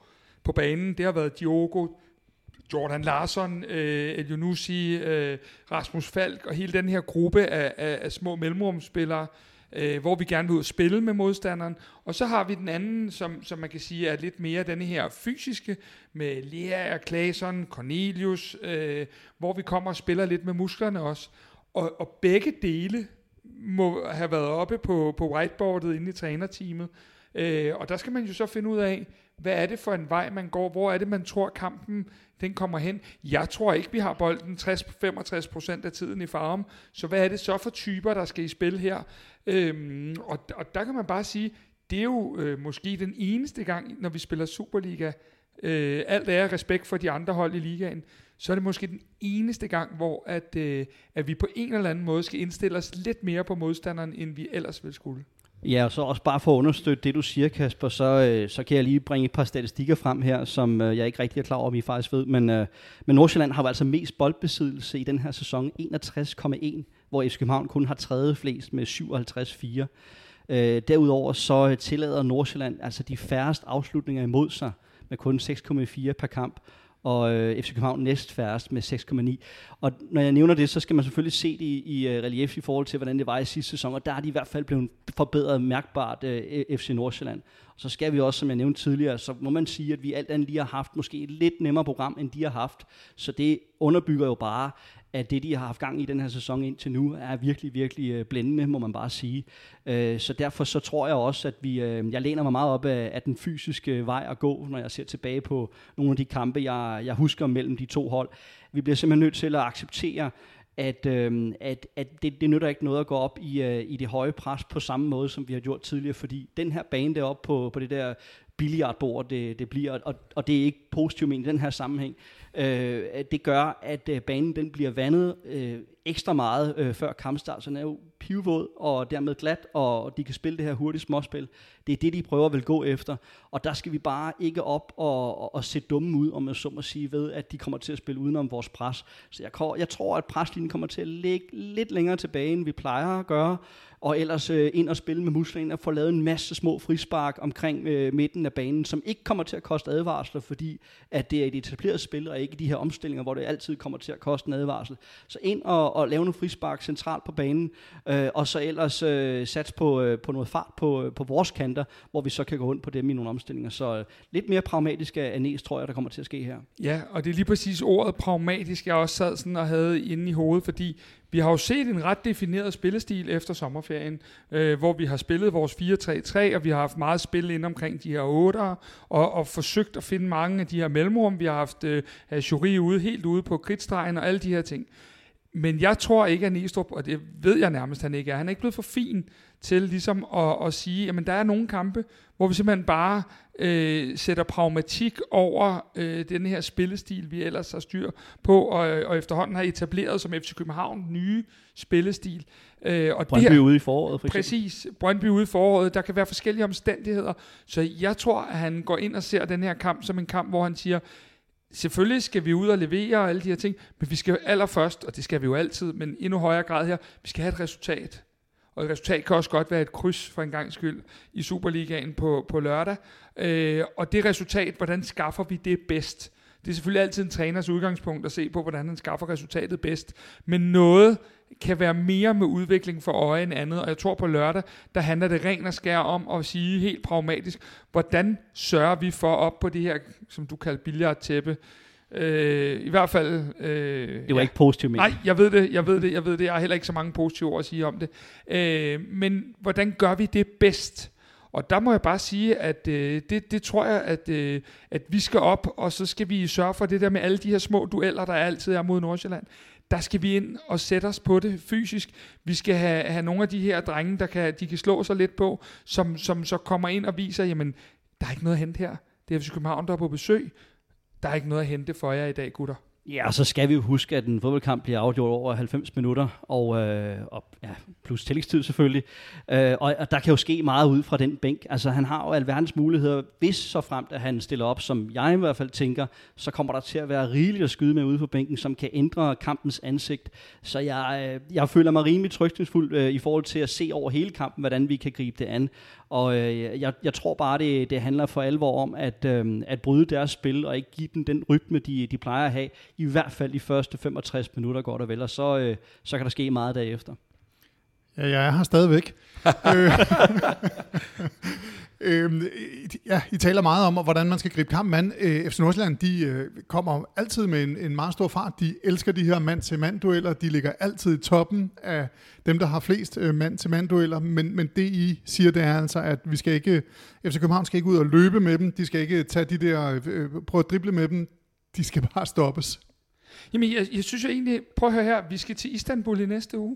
på banen. Det har været Diogo, Jordan Larsson, Elyounoussi, Rasmus Falk og hele den her gruppe af små mellemrumspillere, hvor vi gerne vil ud og spille med modstanderen. Og så har vi den anden, som man kan sige er lidt mere denne her fysiske, med Lea, Claesson, Cornelius, hvor vi kommer og spiller lidt med musklerne også. Og begge dele må have været oppe på whiteboardet inde i trænerteamet. Og der skal man jo så finde ud af, hvad er det for en vej, man går? Hvor er det, man tror, kampen den kommer hen? Jeg tror ikke, vi har bolden 60-65% af tiden i farven. Så hvad er det så for typer, der skal i spil her? Og der kan man bare sige, det er jo måske den eneste gang, når vi spiller Superliga. Alt er respekt for de andre hold i ligaen. Så er det måske den eneste gang, hvor at vi på en eller anden måde skal indstille os lidt mere på modstanderen, end vi ellers ville skulle. Ja, og så også bare for at understøtte det, du siger, Kasper, så kan jeg lige bringe et par statistikker frem her, som jeg ikke rigtig er klar over, om I faktisk ved. Men Nordsjælland har jo altså mest boldbesiddelse i den her sæson, 61,1, hvor FC København kun har tredje flest med 57,4. Derudover så tillader Nordsjælland altså de færreste afslutninger imod sig, med kun 6,4 per kamp, og FC København næst færrest med 6,9. Og når jeg nævner det, så skal man selvfølgelig se det i relief i forhold til, hvordan det var i sidste sæson, og der er de i hvert fald blevet forbedret mærkbart, FC Nordsjælland. Og så skal vi også, som jeg nævnte tidligere, så må man sige, at vi alt andet lige har haft måske et lidt nemmere program, end de har haft, så det underbygger jo bare, at det, de har haft gang i den her sæson indtil nu, er virkelig, virkelig blændende, må man bare sige. Så derfor så tror jeg også, at jeg læner mig meget op af den fysiske vej at gå, når jeg ser tilbage på nogle af de kampe, jeg husker mellem de to hold. Vi bliver simpelthen nødt til at acceptere, at det nytter ikke noget at gå op i det høje pres på samme måde, som vi har gjort tidligere, fordi den her bane deroppe på det der billiardbord, det bliver, og det er ikke positivt men i den her sammenhæng, det gør, at banen den bliver vandet ekstra meget før kampstart, så den er jo pivvåd og dermed glat, og de kan spille det her hurtige småspil. Det er det, de prøver at vil gå efter, og der skal vi bare ikke op og se dumme ud, om man så må sige, ved at de kommer til at spille udenom vores pres. Så jeg tror, at preslinjen kommer til at ligge lidt længere tilbage, end vi plejer at gøre, og ellers ind og spille med muslerne og få lavet en masse små frispark omkring midten af banen, som ikke kommer til at koste advarsler, fordi at det er et etableret spil, og ikke de her omstillinger, hvor det altid kommer til at koste en advarsel. Så ind og lave nogle frispark centralt på banen, og så ellers sats på noget fart på vores kanter, hvor vi så kan gå rundt på dem i nogle omstillinger. Så lidt mere pragmatisk af Næs, tror jeg, der kommer til at ske her. Ja, og det er lige præcis ordet pragmatisk, jeg også sad sådan og havde inde i hovedet, fordi vi har jo set en ret defineret spillestil efter sommerferien, hvor vi har spillet vores 4-3-3, og vi har haft meget spil ind omkring de her 8'ere, og forsøgt at finde mange af de her mellemrum. Vi har haft Achouri ude, helt ude på kridtstregen og alle de her ting. Men jeg tror ikke, at Neestrup, og det ved jeg nærmest, han ikke er. Han er ikke blevet for fin til ligesom at sige, jamen der er nogle kampe, hvor vi simpelthen bare sætter pragmatik over den her spillestil, vi ellers har styr på, og efterhånden har etableret som FC København nye spillestil. Og Brøndby der, ude i foråret, for eksempel. Præcis, Brøndby ude i foråret. Der kan være forskellige omstændigheder. Så jeg tror, at han går ind og ser den her kamp som en kamp, hvor han siger, selvfølgelig skal vi ud og levere og alle de her ting, men vi skal allerførst, og det skal vi jo altid, men endnu højere grad her, vi skal have et resultat. Og et resultat kan også godt være et kryds for en gangs skyld i Superligaen på lørdag. Og det resultat, hvordan skaffer vi det bedst? Det er selvfølgelig altid en træners udgangspunkt at se på, hvordan han skaffer resultatet bedst. Men noget kan være mere med udvikling for øje end andet, og jeg tror på lørdag, der handler det ren og skær om at sige helt pragmatisk, hvordan sørger vi for op på det her, som du kalder billiardtæppe, i hvert fald... det var ikke positivt med. Nej, jeg ved det. Jeg har heller ikke så mange positive ord at sige om det. Men hvordan gør vi det bedst? Og der må jeg bare sige, at det tror jeg, at vi skal op, og så skal vi sørge for det der med alle de her små dueller, der altid er mod Nordsjælland. Der skal vi ind og sætte os på det fysisk. Vi skal have nogle af de her drenge, de kan slå sig lidt på, som så kommer ind og viser, jamen, der er ikke noget at hente her. Det er FC København, der er på besøg. Der er ikke noget at hente for jer i dag, gutter. Ja, og så skal vi jo huske, at en fodboldkamp bliver afgjort over 90 minutter, og plus tillægstid selvfølgelig. Og der kan jo ske meget ud fra den bænk. Altså, han har jo alverdens muligheder, hvis så fremt, at han stiller op, som jeg i hvert fald tænker, så kommer der til at være rigeligt at skyde med ude på bænken, som kan ændre kampens ansigt. Så jeg føler mig rimelig trygtningsfuld i forhold til at se over hele kampen, hvordan vi kan gribe det an. Og jeg tror bare, det handler for alvor om at bryde deres spil og ikke give dem den rytme, de plejer at have. I hvert fald de første 65 minutter går der vel, og så kan der ske meget derefter. Ja, jeg er her stadigvæk. Ja, I taler meget om, hvordan man skal gribe kampen an. FC Nordsjælland, de kommer altid med en meget stor fart. De elsker de her mand-til-mand-dueller. De ligger altid i toppen af dem, der har flest mand-til-mand-dueller. Men det, I siger, det er altså, at vi skal ikke, FC København skal ikke ud og løbe med dem. De skal ikke tage de der, prøve at drible med dem. De skal bare stoppes. Jamen, jeg synes jo egentlig, prøv at høre her, vi skal til Istanbul i næste uge.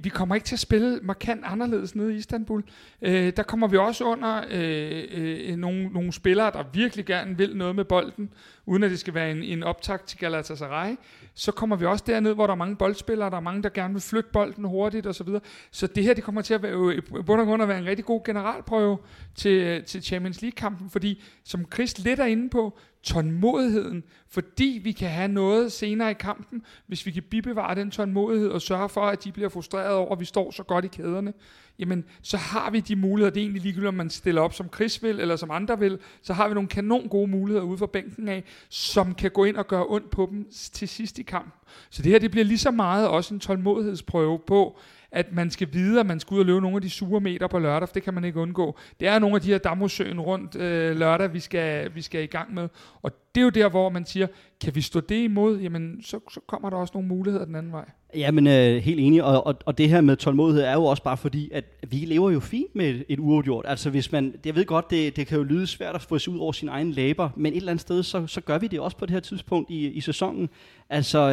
Vi kommer ikke til at spille markant anderledes nede i Istanbul. Der kommer vi også under nogle spillere, der virkelig gerne vil noget med bolden, uden at det skal være en optakt til Galatasaray. Så kommer vi også derned, hvor der er mange boldspillere, der er mange, der gerne vil flytte bolden hurtigt osv. Så det her, det kommer til at være, være en rigtig god generalprøve til Champions League-kampen, fordi, som Chris lidt er inde på, tålmodigheden, fordi vi kan have noget senere i kampen, hvis vi kan bibevare den tålmodighed og sørge for, at de bliver frustreret over, at vi står så godt i kæderne, jamen så har vi de muligheder. Det er egentlig ligegyldigt, om man stiller op som Chris vil, eller som andre vil, så har vi nogle kanon gode muligheder ude fra bænken af, som kan gå ind og gøre ondt på dem til sidst i kampen. Så det her, det bliver lige så meget også en tålmodighedsprøve på, at man skal vide, at man skal ud og løbe nogle af de sure meter på lørdag, for det kan man ikke undgå. Det er nogle af de her Damosøen rundt lørdag, vi skal i gang med. Og det er jo der, hvor man siger, kan vi stå det imod, jamen så kommer der også nogle muligheder den anden vej. Jamen helt enig, og det her med tålmodighed er jo også bare fordi, at vi lever jo fint med et uafgjort. Altså hvis man, jeg ved godt, det kan jo lyde svært at få sig ud over sine egne læber, men et eller andet sted, så gør vi det også på det her tidspunkt i sæsonen. Altså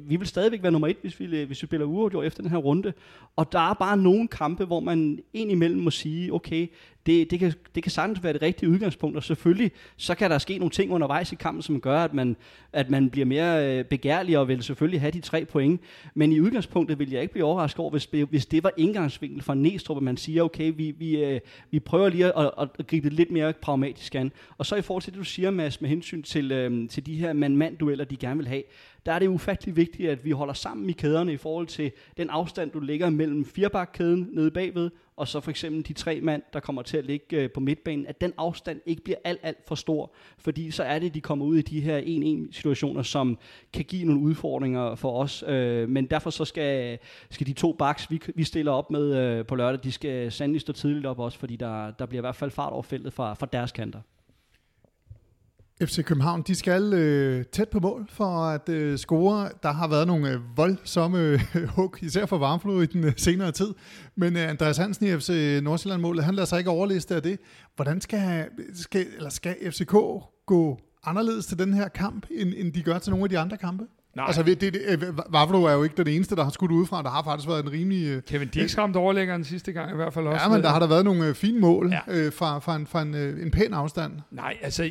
vi vil stadigvæk være nummer 1, hvis vi spiller uafgjort efter den her runde. Og der er bare nogle kampe, hvor man indimellem må sige, okay, det kan sagtens være det rigtige udgangspunkt, og selvfølgelig så kan der ske nogle ting undervejs i kampen, som gør, at man bliver mere begærlig og vil selvfølgelig have de 3 point. Men i udgangspunktet vil jeg ikke blive overrasket over, hvis det var indgangsvinkel fra Neestrup, at man siger, okay, vi prøver lige at gribe det lidt mere pragmatisk an. Og så i forhold til det, du siger, Mads, med hensyn til de her mand-mand-dueller, de gerne vil have, der er det ufattelig vigtigt, at vi holder sammen i kæderne i forhold til den afstand, du lægger mellem firebakkæden nede bagved, og så for eksempel de 3 mand, der kommer til at ligge på midtbanen, at den afstand ikke bliver alt for stor, fordi så er det, de kommer ud i de her 1-1-situationer, som kan give nogle udfordringer for os, men derfor så skal de 2 backs, vi stiller op med på lørdag, de skal sandelig stå tidligt op også, fordi der bliver i hvert fald fart over feltet fra deres kanter. FC København, de skal tæt på mål for at score. Der har været nogle voldsomme hug, især for Varmflod i den senere tid. Men Andreas Hansen i FC Nordsjælland-målet, han lader sig ikke overliste af det. Hvordan skal FCK gå anderledes til den her kamp, end de gør til nogle af de andre kampe? Nej. Altså, Vavro er jo ikke den eneste, der har skudt udefra. Der har faktisk været en rimelig... Kevin Diks ramte overlæggeren sidste gang i hvert fald også. Ja, men der har der været nogle fine mål fra en pæn afstand. Nej, altså,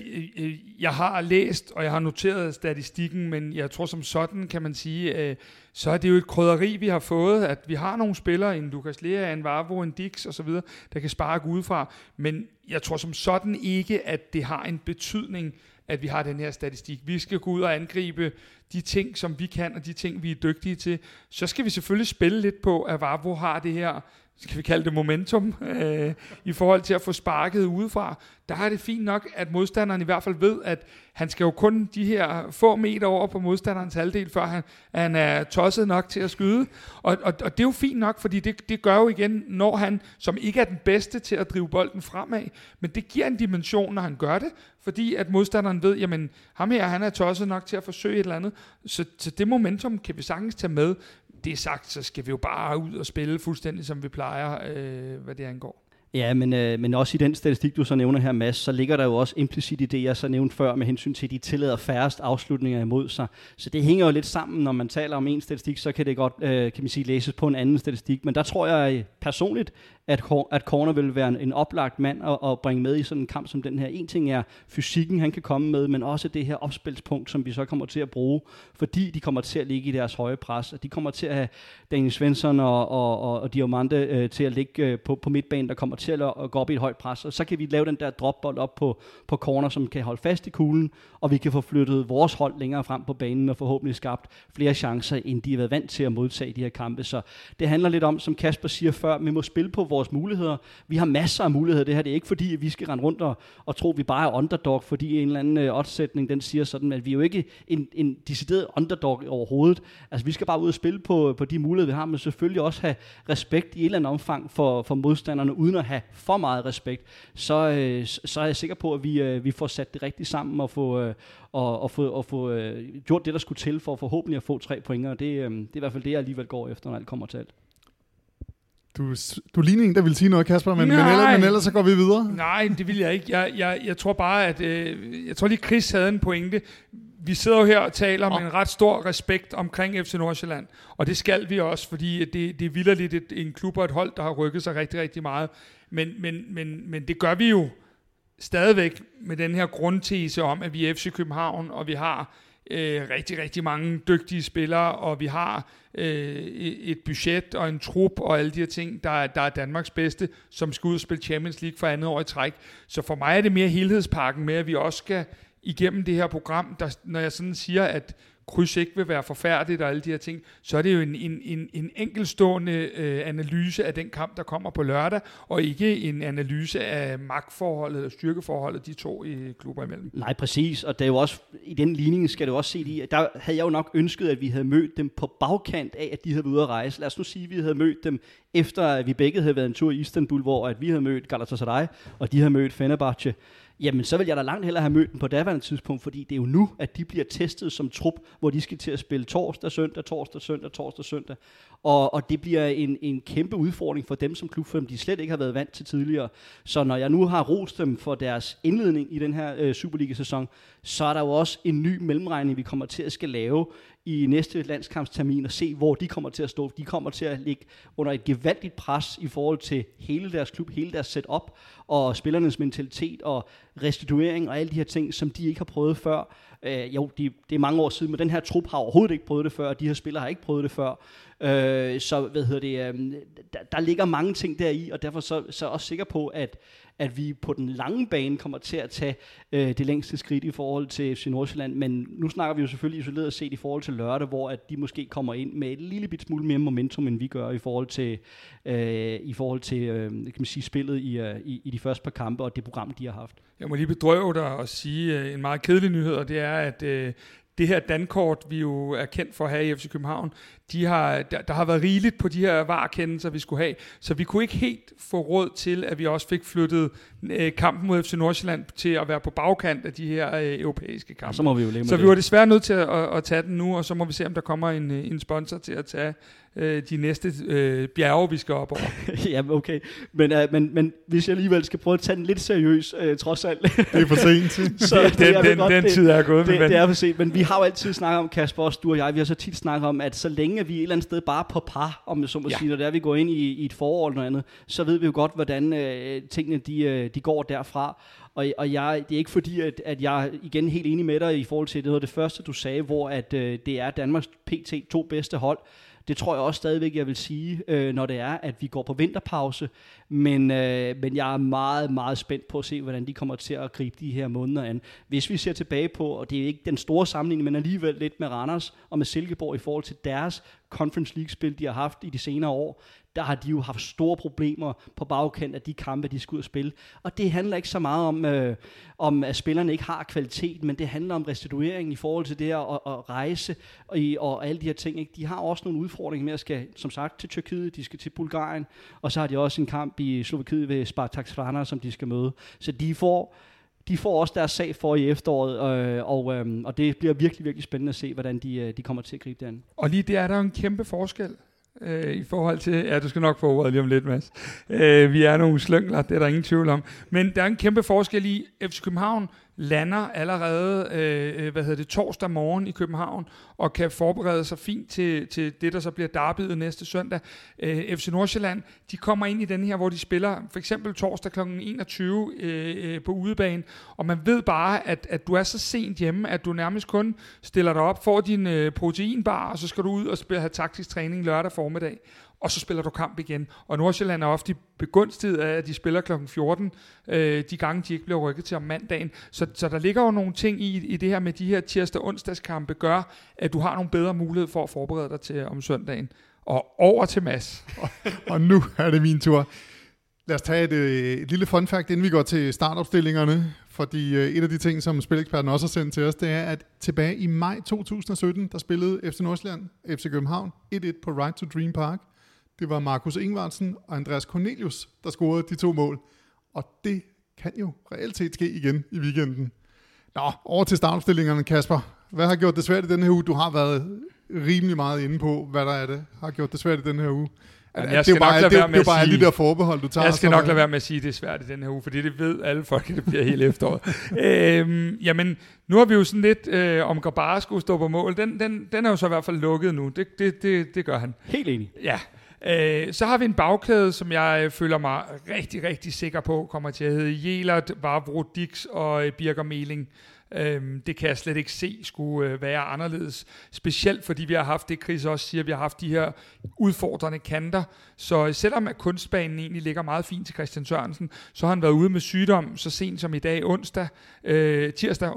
jeg har læst, og jeg har noteret statistikken, men jeg tror som sådan, kan man sige, så er det jo et krydderi, vi har fået, at vi har nogle spillere, en Lucas Lea, en Vavro, en Diks osv., der kan sparke udefra. Men jeg tror som sådan ikke, at det har en betydning, at vi har den her statistik. Vi skal gå ud og angribe de ting, som vi kan, og de ting, vi er dygtige til. Så skal vi selvfølgelig spille lidt på, at Vavro har det her, skal vi kalde det momentum, i forhold til at få sparket udefra. Der er det fint nok, at modstanderen i hvert fald ved, at han skal jo kun de her få meter over på modstanderens halvdel, før han er tosset nok til at skyde. Og det er jo fint nok, fordi det gør jo igen, når han, som ikke er den bedste til at drive bolden fremad, men det giver en dimension, når han gør det, fordi at modstanderen ved, jamen ham her, han er tosset nok til at forsøge et eller andet. Så det momentum kan vi sagtens tage med. Det er sagt, så skal vi jo bare ud og spille fuldstændig, som vi plejer, hvad det angår. Ja, men også i den statistik, du så nævner her, Mads, så ligger der jo også implicit i det, jeg så nævnte før, med hensyn til, at de tillader færrest afslutninger imod sig. Så det hænger jo lidt sammen, når man taler om en statistik, så kan det godt, kan man sige, læses på en anden statistik. Men der tror jeg personligt, at corner vil være en oplagt mand at bringe med i sådan en kamp som den her. En ting er fysikken, han kan komme med, men også det her opspilspunkt, som vi så kommer til at bruge, fordi de kommer til at ligge i deres høje pres, og de kommer til at have Daniel Svensson og Diomande til at ligge på midtbanen, der kommer til at gå op i et højt pres, og så kan vi lave den der dropbold op på corner, som kan holde fast i kuglen, og vi kan få flyttet vores hold længere frem på banen, og forhåbentlig skabt flere chancer, end de har været vant til at modtage i de her kampe. Så det handler lidt om, som Kasper siger før, vi må spille på vores muligheder. Vi har masser af muligheder. Det her, det er ikke fordi, at vi skal rende rundt og tro, at vi bare er underdog, fordi en eller anden oddsætning, den siger sådan, at vi er jo ikke en decideret underdog overhovedet. Altså, vi skal bare ud og spille på de muligheder, vi har, men selvfølgelig også have respekt i et eller andet omfang for modstanderne, uden at have for meget respekt, så er jeg sikker på, at vi får sat det rigtigt sammen og få gjort det, der skulle til for forhåbentlig at få 3 pointer. Det er i hvert fald det, jeg alligevel går efter, når alt kommer til alt. Du ligner en, der vil sige noget, Kasper, men ellers så går vi videre. Nej, det vil jeg ikke. Jeg tror bare, at jeg tror lige, Chris havde en pointe. vi sidder jo her og taler med en ret stor respekt omkring FC Nordsjælland, og det skal vi også, fordi det er vilderligt en klub og et hold, der har rykket sig rigtig, rigtig meget. Men det gør vi jo stadigvæk med den her grundtese om, at vi er FC København, og vi har rigtig, rigtig mange dygtige spillere, og vi har et budget og en trup og alle de her ting, der er Danmarks bedste, som skal ud og spille Champions League for andet år i træk. Så for mig er det mere helhedspakken med, at vi også skal igennem det her program, der, når jeg sådan siger, at kryds ikke vil være forfærdeligt og alle de her ting, så er det jo en enkeltstående analyse af den kamp, der kommer på lørdag, og ikke en analyse af magtforholdet og styrkeforholdet, de to klubber imellem. Nej, præcis, og det er jo også, i den ligning skal det jo også se i, der havde jeg jo nok ønsket, at vi havde mødt dem på bagkant af, at de havde været ude at rejse. Lad os nu sige, at vi havde mødt dem, efter at vi begge havde været en tur i Istanbul, hvor at vi havde mødt Galatasaray, og de havde mødt Fenerbahce. Jamen, så vil jeg da langt hellere have mødt dem på daværende tidspunkt, fordi det er jo nu, at de bliver testet som trup, hvor de skal til at spille torsdag, søndag. Og det bliver en kæmpe udfordring for dem som klub, for de slet ikke har været vant til tidligere. Så når jeg nu har rost dem for deres indledning i den her Superliga-sæson, så er der jo også en ny mellemregning, vi kommer til at skal lave i næste landskampstermin og se, hvor de kommer til at stå. De kommer til at ligge under et gevaldigt pres i forhold til hele deres klub, hele deres setup og spillernes mentalitet og restituering og alle de her ting, som de ikke har prøvet før. Det er mange år siden, men den her trup har overhovedet ikke prøvet det før, og de her spillere har ikke prøvet det før. Der ligger mange ting deri, og derfor så er jeg også sikker på, at vi på den lange bane kommer til at tage det længste skridt i forhold til FC Nordsjælland, men nu snakker vi jo selvfølgelig isoleret set i forhold til lørdag, hvor at de måske kommer ind med et lille bit smule mere momentum, end vi gør i forhold til, kan man sige, spillet i de første par kampe og det program, de har haft. Jeg må lige bedrøve dig og sige en meget kedelig nyhed, og det er, at det her dankort, vi jo er kendt for her i FC København, der har været rigeligt på de her varekendelser, vi skulle have. Så vi kunne ikke helt få råd til, at vi også fik flyttet kampen mod FC Nordsjælland til at være på bagkant af de her europæiske kampe. Så må vi jo lægge med det. Vi var desværre nødt til at tage den nu, og så må vi se, om der kommer en sponsor til at tage de næste bjerge, vi skal op over. Jamen okay, men hvis jeg alligevel skal prøve at tage den lidt seriøs, trods alt. Det er for sent. Den tid er gået. Det er for sent, men vi har jo altid snakket om, Kasper, også du og jeg, vi har så tit snakket om, at så længe vi et eller andet sted bare på par, om så må sige, når det er, vi går ind i et forår eller noget andet, så ved vi jo godt, hvordan tingene de går derfra. Og jeg, det er ikke fordi, at jeg igen helt enig med dig i forhold til, det var det første, du sagde, hvor at det er Danmarks PT to bedste hold. Det tror jeg også stadigvæk, jeg vil sige, når det er, at vi går på vinterpause. Men jeg er meget, meget spændt på at se, hvordan de kommer til at gribe de her måneder an. Hvis vi ser tilbage på, og det er ikke den store sammenligning, men alligevel lidt med Randers og med Silkeborg i forhold til deres Conference League-spil, de har haft i de senere år, der har de jo haft store problemer på bagkant af de kampe, de skal ud og spille. Og det handler ikke så meget om at spillerne ikke har kvalitet, men det handler om restituering i forhold til det her, og rejse og alle de her ting. Ikke? De har også nogle udfordringer med at skal, som sagt, til Tyrkiet, de skal til Bulgarien, og så har de også en kamp i Slovakiet ved Spartak Trnava, som de skal møde. Så de får også deres sag for i efteråret, og det bliver virkelig, virkelig spændende at se, hvordan de kommer til at gribe det an. Og lige der er der en kæmpe forskel i forhold til, ja, du skal nok få ordet lige om lidt, Mads. Vi er nogle slyngler, det er der ingen tvivl om. Men der er en kæmpe forskel i, FC København lander allerede torsdag morgen i København, og kan forberede sig fint til det, der så bliver derbyet næste søndag. FC Nordsjælland, de kommer ind i den her, hvor de spiller for eksempel torsdag kl. 21 på udebane, og man ved bare, at du er så sent hjemme, at du nærmest kun stiller dig op, får din proteinbar, og så skal du ud og have taktisk træning lørdag formiddag. Og så spiller du kamp igen. Og Nordsjælland er ofte begunstiget af, at de spiller kl. 14, de gange de ikke bliver rykket til om mandagen. Så der ligger jo nogle ting i det her med de her tirsdag-onsdagskampe, gør, at du har nogle bedre mulighed for at forberede dig til om søndagen. Og over til Mads. og nu er det min tur. Lad os tage et lille fun fact, inden vi går til startopstillingerne. Fordi et af de ting, som spileksperten også har sendt til os, det er, at tilbage i maj 2017, der spillede FC Nordsjælland, FC København 1-1 på Right to Dream Park. Det var Markus Ingvartsen og Andreas Cornelius, der scorede de to mål. Og det kan jo reelt set ske igen i weekenden. Nå, over til startopstillingerne, Kasper. Hvad har gjort det svært i den her uge? Du har været rimelig meget inde på, hvad der er det, har gjort det svært i den her uge. Det er bare alle de der forbehold, du tager. Jeg skal nok lade være med at sige, at det er svært i den her uge, fordi det ved alle folk, at det bliver hele efteråret. Jamen, nu har vi jo sådan lidt om Grabara skulle stå på mål. Den er jo så i hvert fald lukket nu. Det gør han. Helt enig. Ja. Så har vi en bagkæde, som jeg føler mig rigtig, rigtig sikker på, kommer til at hedde Jelert, Vavro, Diks og Birger Meling. Det kan jeg slet ikke se skulle være anderledes, specielt fordi vi har haft det, Chris også siger, vi har haft de her udfordrende kanter, så selvom at kunstbanen egentlig ligger meget fint til Christian Sørensen, så har han været ude med sygdom så sent som i dag, tirsdag,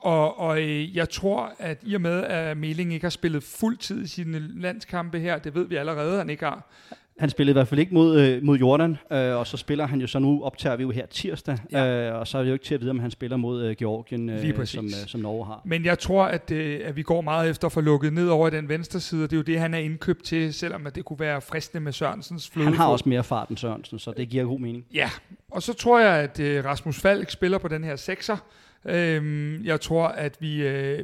og jeg tror, at i og med at Meling ikke har spillet fuld tid i sine landskampe her, det ved vi allerede, han ikke har. Han spillede i hvert fald ikke mod Jordan, og så spiller han jo så nu, optager vi jo her tirsdag, og så er det jo ikke til at vide, om han spiller mod Georgien, som Norge har. Men jeg tror, at vi går meget efter at få lukket ned over i den venstre side, og det er jo det, han er indkøbt til, selvom at det kunne være fristende med Sørensens fløde. Han har også mere fart end Sørensen, så det giver god mening. Ja, og så tror jeg, at Rasmus Falk spiller på den her sekser. Jeg tror, at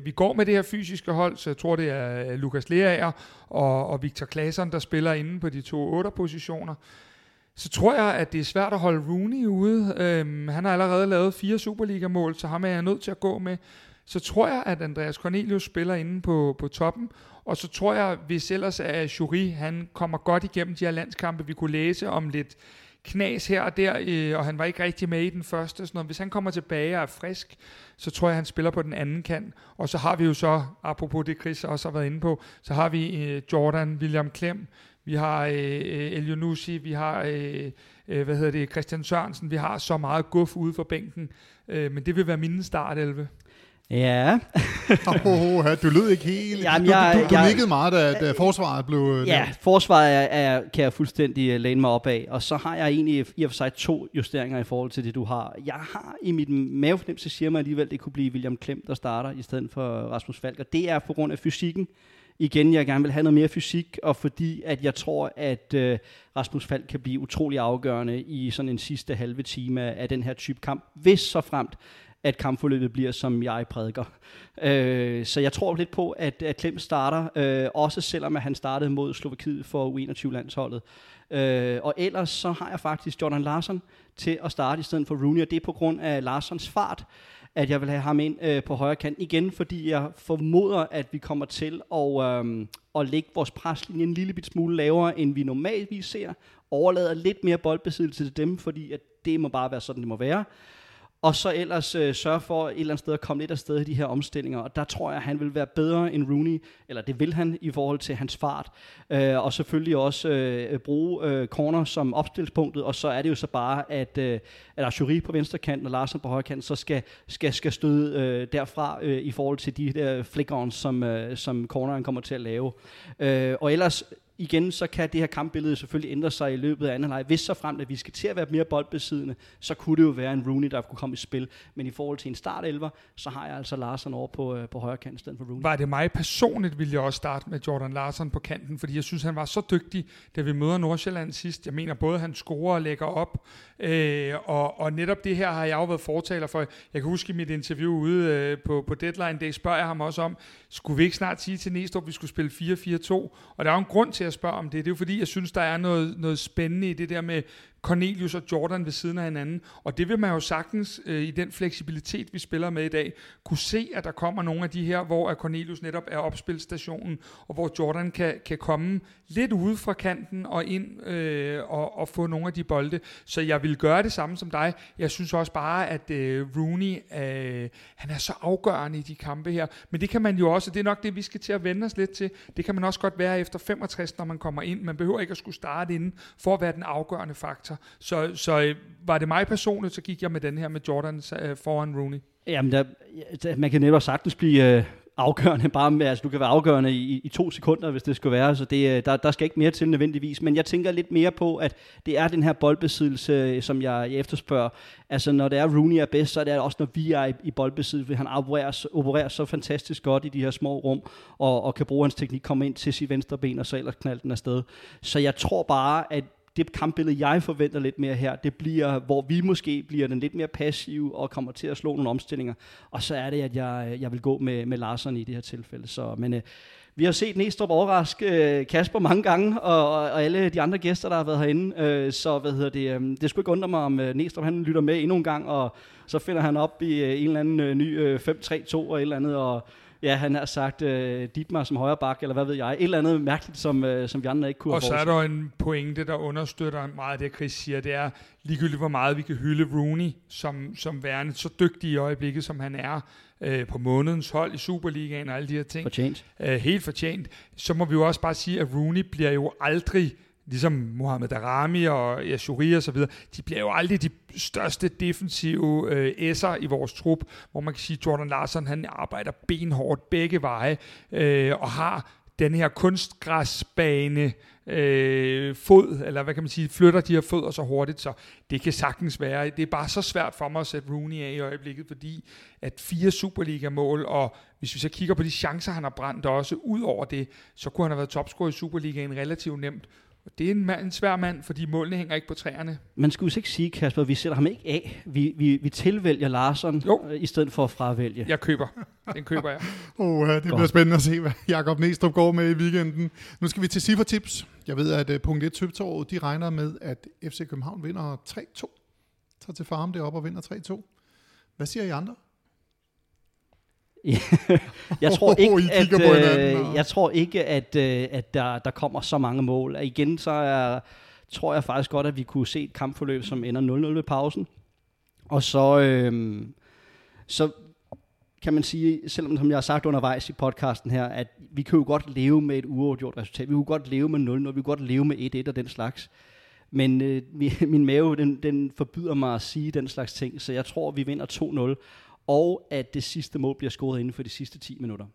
vi går med det her fysiske hold, så jeg tror, det er Lucas Lea og Victor Claesson, der spiller inde på de 2-8-positioner. Så tror jeg, at det er svært at holde Rooney ude. Han har allerede lavet 4 Superliga-mål, så ham er jeg nødt til at gå med. Så tror jeg, at Andreas Cornelius spiller inde på toppen, og så tror jeg, hvis ellers er Achouri, han kommer godt igennem de her landskampe, vi kunne læse om lidt knas her og der, og han var ikke rigtig med i den første. Sådan noget. Hvis han kommer tilbage og er frisk, så tror jeg, han spiller på den anden kant. Og så har vi jo så, apropos det Chris også har været inde på, så har vi Jordan, William Klem, vi har Elyounoussi, vi har Christian Sørensen, vi har så meget guf ude for bænken, men det vil være min startelve. Ja. Du lød ikke helt. Du liggede meget, da forsvaret blev... Ja, forsvaret kan jeg fuldstændig læne mig op af. Og så har jeg egentlig i og for sig 2 justeringer i forhold til det, du har. Jeg har i mit mavefornemmelse, siger mig alligevel, det kunne blive William Klem, der starter i stedet for Rasmus Falk. Og det er på grund af fysikken. Igen, jeg gerne vil have noget mere fysik, og fordi at jeg tror, at Rasmus Falk kan blive utrolig afgørende i sådan en sidste halve time af den her type kamp, hvis så fremt at kampforløbet bliver, som jeg prædiker. Så jeg tror lidt på, at Klem starter, også selvom at han startede mod Slovakiet for U21-landsholdet. Og ellers så har jeg faktisk Jordan Larsson til at starte i stedet for Rooney, og det er på grund af Larssons fart, at jeg vil have ham ind på højre kant igen, fordi jeg formoder, at vi kommer til at lægge vores preslinje en lille bit smule lavere, end vi normaltvis ser, overlader lidt mere boldbesiddelse til dem, fordi at det må bare være sådan, det må være. Og så ellers sørge for et eller andet sted at komme lidt af sted i de her omstillinger. Og der tror jeg, at han vil være bedre end Rooney, eller det vil han i forhold til hans fart. Og selvfølgelig også bruge corner som opstillingspunktet. Og så er det jo så bare, at Achouri på venstre kant og Larsson på højre kant, så skal støde derfra i forhold til de der flick-ons, som corneren kommer til at lave. Og ellers... Igen, så kan det her kampbillede selvfølgelig ændre sig i løbet af anden leg. Hvis så frem, at vi skal til at være mere boldbesiddende, så kunne det jo være en Rooney, der kunne komme i spil. Men i forhold til en startelver, så har jeg altså Larsson over på højre kant i stedet for Rooney. Var det mig personligt, ville jeg også starte med Jordan Larsson på kanten, fordi jeg synes, han var så dygtig, da vi møder Nordsjælland sidst. Jeg mener, både han scorer og lægger op, og netop det her har jeg jo været fortaler for. Jeg kan huske i mit interview ude på Deadline Day, spørger jeg ham også om, skulle vi ikke snart sige til Neestrup, vi skulle spille 4-4-2? Og der er jo en grund til at spørge om det. Det er jo fordi, jeg synes, der er noget spændende i det der med Cornelius og Jordan ved siden af hinanden, og det vil man jo sagtens i den fleksibilitet, vi spiller med i dag, kunne se, at der kommer nogle af de her, hvor Cornelius netop er opspilstationen, og hvor Jordan kan komme lidt ude fra kanten og ind og få nogle af de bolde. Så jeg vil gøre det samme som dig. Jeg synes også bare, at Rooney, han er så afgørende i de kampe her, men det kan man jo også, og det er nok det, vi skal til at vende os lidt til. Det kan man også godt være efter 65, når man kommer ind. Man behøver ikke at skulle starte inden for at være den afgørende faktor. Så var det mig personligt, så gik jeg med den her med Jordan foran Rooney. Jamen, man kan netop sagtens blive afgørende, bare med, altså du kan være afgørende i 2 sekunder, hvis det skulle være, så det, der skal ikke mere til nødvendigvis, men jeg tænker lidt mere på, at det er den her boldbesiddelse, som jeg efterspørger. Altså når det er Rooney er bedst, så er det også, når vi er i boldbesiddelse, han opererer så fantastisk godt i de her små rum, og kan bruge hans teknik, komme ind til sit venstre ben, og så ellers knalde den afsted. Så jeg tror bare, at det kampbillede, jeg forventer lidt mere her, det bliver, hvor vi måske bliver den lidt mere passive og kommer til at slå nogle omstillinger. Og så er det, at jeg vil gå med Larsson i det her tilfælde. Så, men vi har set Neestrup overraske Kasper mange gange, og alle de andre gæster, der har været herinde. Så det skulle ikke undre mig, om Neestrup han lytter med endnu en gang, og så finder han op i en eller anden ny 5-3-2 og et eller andet, og ja, han har sagt Dietmar som højre bak, eller hvad ved jeg. Et eller andet mærkeligt, som vi andre ikke kunne forudse. Og så er der en pointe, der understøtter meget af det, Chris siger. Det er ligegyldigt, hvor meget vi kan hylde Rooney som værende så dygtig i øjeblikket, som han er på månedens hold i Superligaen og alle de her ting. Fortjent. Helt fortjent. Så må vi jo også bare sige, at Rooney bliver jo aldrig, ligesom Mohamed Darami og Achouri og så videre, de bliver jo aldrig de største defensive esser i vores trup, hvor man kan sige, at Jordan Larsson, han arbejder benhårdt begge veje, og har den her kunstgræsbane fod, eller hvad kan man sige, flytter de her fødder så hurtigt, så det kan sagtens være. Det er bare så svært for mig at sætte Rooney af i øjeblikket, fordi at 4 Superliga-mål, og hvis vi så kigger på de chancer, han har brændt også, ud over det, så kunne han have været topscorer i Superligaen relativt nemt. Det er en svær mand, fordi målene hænger ikke på træerne. Man skulle ikke sige, Kasper, vi sætter ham ikke af. Vi tilvælger Larsson i stedet for at fravælge. Jeg køber. Den køber jeg. Det bliver spændende at se, hvad Jakob Neestrup går med i weekenden. Nu skal vi til Siffertips. Jeg ved, at punkt 1 tipsåret, de regner med, at FC København vinder 3-2. Tager til farm deroppe og vinder 3-2. Hvad siger I andre? Jeg tror ikke, at der kommer så mange mål. Og igen, tror jeg faktisk godt, at vi kunne se et kampforløb, som ender 0-0 ved pausen. Og så kan man sige, selvom som jeg har sagt undervejs i podcasten her, at vi kan jo godt leve med et uafgjort resultat. Vi kunne godt leve med 0-0, vi kunne godt leve med 1-1 og den slags. Men min mave, den forbyder mig at sige den slags ting, så jeg tror, vi vinder 2-0. Og at det sidste mål bliver scoret inden for de sidste 10 minutter.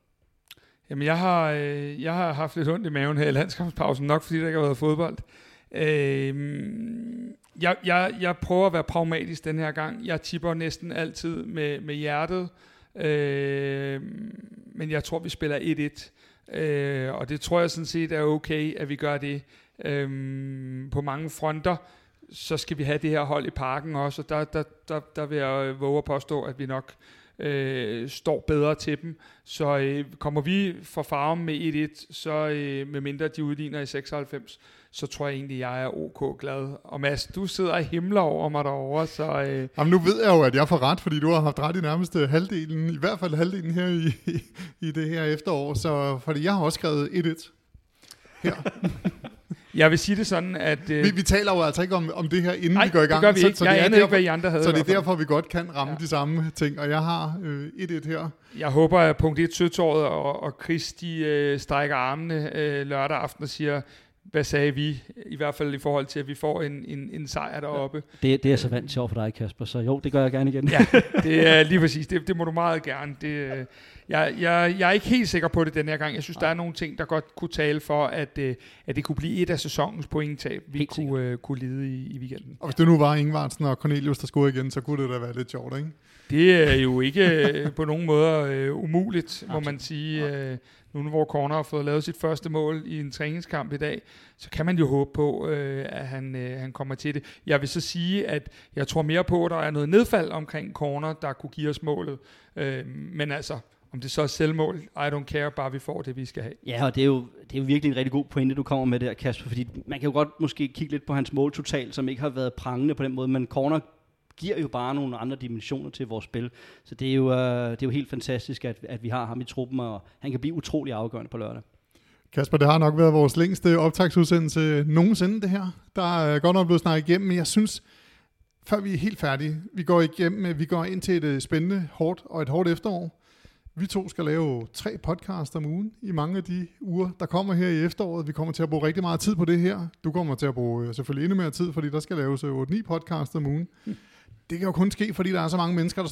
Jamen, jeg har haft lidt ondt i maven her i landskampspausen, nok fordi der ikke har været fodbold. Jeg prøver at være pragmatisk den her gang. Jeg tipper næsten altid med hjertet, men jeg tror, vi spiller 1-1. Og det tror jeg sådan set er okay, at vi gør det på mange fronter. Så skal vi have det her hold i parken også, og der vil jeg våge at påstå, at vi nok står bedre til dem. Så kommer vi fra farven med 1-1, så med mindre de udligner i 96, så tror jeg egentlig, jeg er ok glad. Og Mads, du sidder og himler over mig derovre, så... Jamen, nu ved jeg jo, at jeg får ret, fordi du har haft ret i nærmest halvdelen, i hvert fald halvdelen her i det her efterår, så fordi jeg har også skrevet 1-1 her. Jeg vil sige det sådan, at... Vi taler jo altså ikke om det her, inden vi går i gang. Nej, det gør vi ikke. Jeg anede ikke, hvad I andre havde. Så det er derfor, vi godt kan ramme de samme ting. Og jeg har 1-1 her. Jeg håber, at punkt 1 Søtåret og Chris, de strækker armene lørdag aften og siger, hvad sagde vi? I hvert fald i forhold til, at vi får en sejr deroppe. Det er så vant til over for dig, Kasper. Så jo, det gør jeg gerne igen. Ja, det er lige præcis. Det må du meget gerne. Jeg er ikke helt sikker på det den her gang. Jeg synes, der er nogle ting, der godt kunne tale for, at det kunne blive et af sæsonens pointtab, vi kunne lide i weekenden. Og hvis det nu var Ingvartsen og Cornelius, der skulle igen, så kunne det da være lidt sjovt, ikke? Det er jo ikke på nogen måder umuligt, må man sige. Nu hvor Corner har fået lavet sit første mål i en træningskamp i dag, så kan man jo håbe på, at han kommer til det. Jeg vil så sige, at jeg tror mere på, at der er noget nedfald omkring Corner, der kunne give os målet. Men altså... Om det så er selvmål, I don't care, bare vi får det, vi skal have. Ja, og det er jo virkelig en rigtig god pointe, du kommer med der, Kasper, fordi man kan jo godt måske kigge lidt på hans mål total, som ikke har været prangende på den måde, men Corner giver jo bare nogle andre dimensioner til vores spil. Så det er jo helt fantastisk, at vi har ham i truppen, og han kan blive utrolig afgørende på lørdag. Kasper, det har nok været vores længste optagsudsendelse nogensinde, det her. Der er godt nok blevet snakket igennem, men jeg synes... Før vi er helt færdige, vi går ind til et spændende, hårdt og et hårdt efterår. Vi to skal lave 3 podcasts om ugen i mange af de uger, der kommer her i efteråret. Vi kommer til at bruge rigtig meget tid på det her. Du kommer til at bruge selvfølgelig endnu mere tid, fordi der skal laves 8-9 podcasts om ugen. Det kan jo kun ske, fordi der er så mange mennesker, der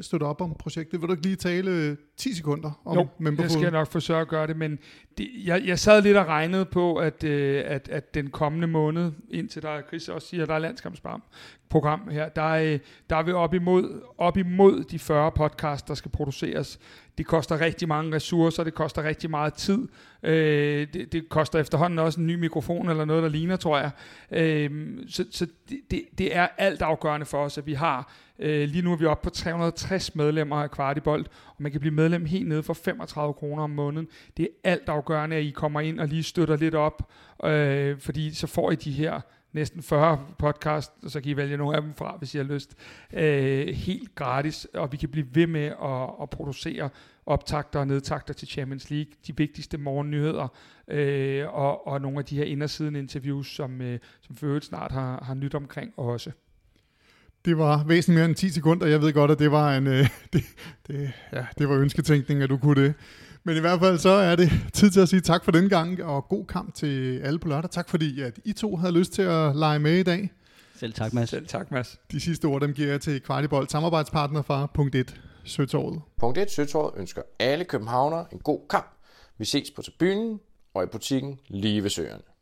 støtter op om projektet. Vil du ikke lige tale 10 sekunder om memberfoden? Jeg skal nok forsøge at gøre det, men jeg sad lidt og regnede på, at den kommende måned, indtil der, Chris også siger, at der er landskampsbarm, program her, der er vi op imod de 40 podcasts, der skal produceres. Det koster rigtig mange ressourcer, det koster rigtig meget tid. Det koster efterhånden også en ny mikrofon eller noget, der ligner, tror jeg. Så det er altafgørende for os, at vi har. Lige nu er vi oppe på 360 medlemmer af Kvartibolt, og man kan blive medlem helt nede for 35 kroner om måneden. Det er altafgørende, at I kommer ind og lige støtter lidt op, fordi så får I de her næsten 40 podcast, og så kan I vælge nogle af dem fra, hvis I har lyst. Helt gratis, og vi kan blive ved med at producere optakter og nedtakter til Champions League, de vigtigste morgennyheder, og nogle af de her indersiden interviews, som for øvrigt snart har nyt omkring også. Det var væsentligt mere end 10 sekunder, jeg ved godt, at det var det var ønsketænkning, at du kunne det. Men i hvert fald så er det tid til at sige tak for den gang, og god kamp til alle på lørdag. Tak fordi at I to havde lyst til at lege med i dag. Selv tak, Mads. Selv tak, Mads. De sidste ord, dem giver jeg til Kvartibolt, samarbejdspartner fra Punkt 1 Søtorvet. Punkt 1 Søtorvet ønsker alle københavnere en god kamp. Vi ses på tribunen og i butikken lige ved søerne.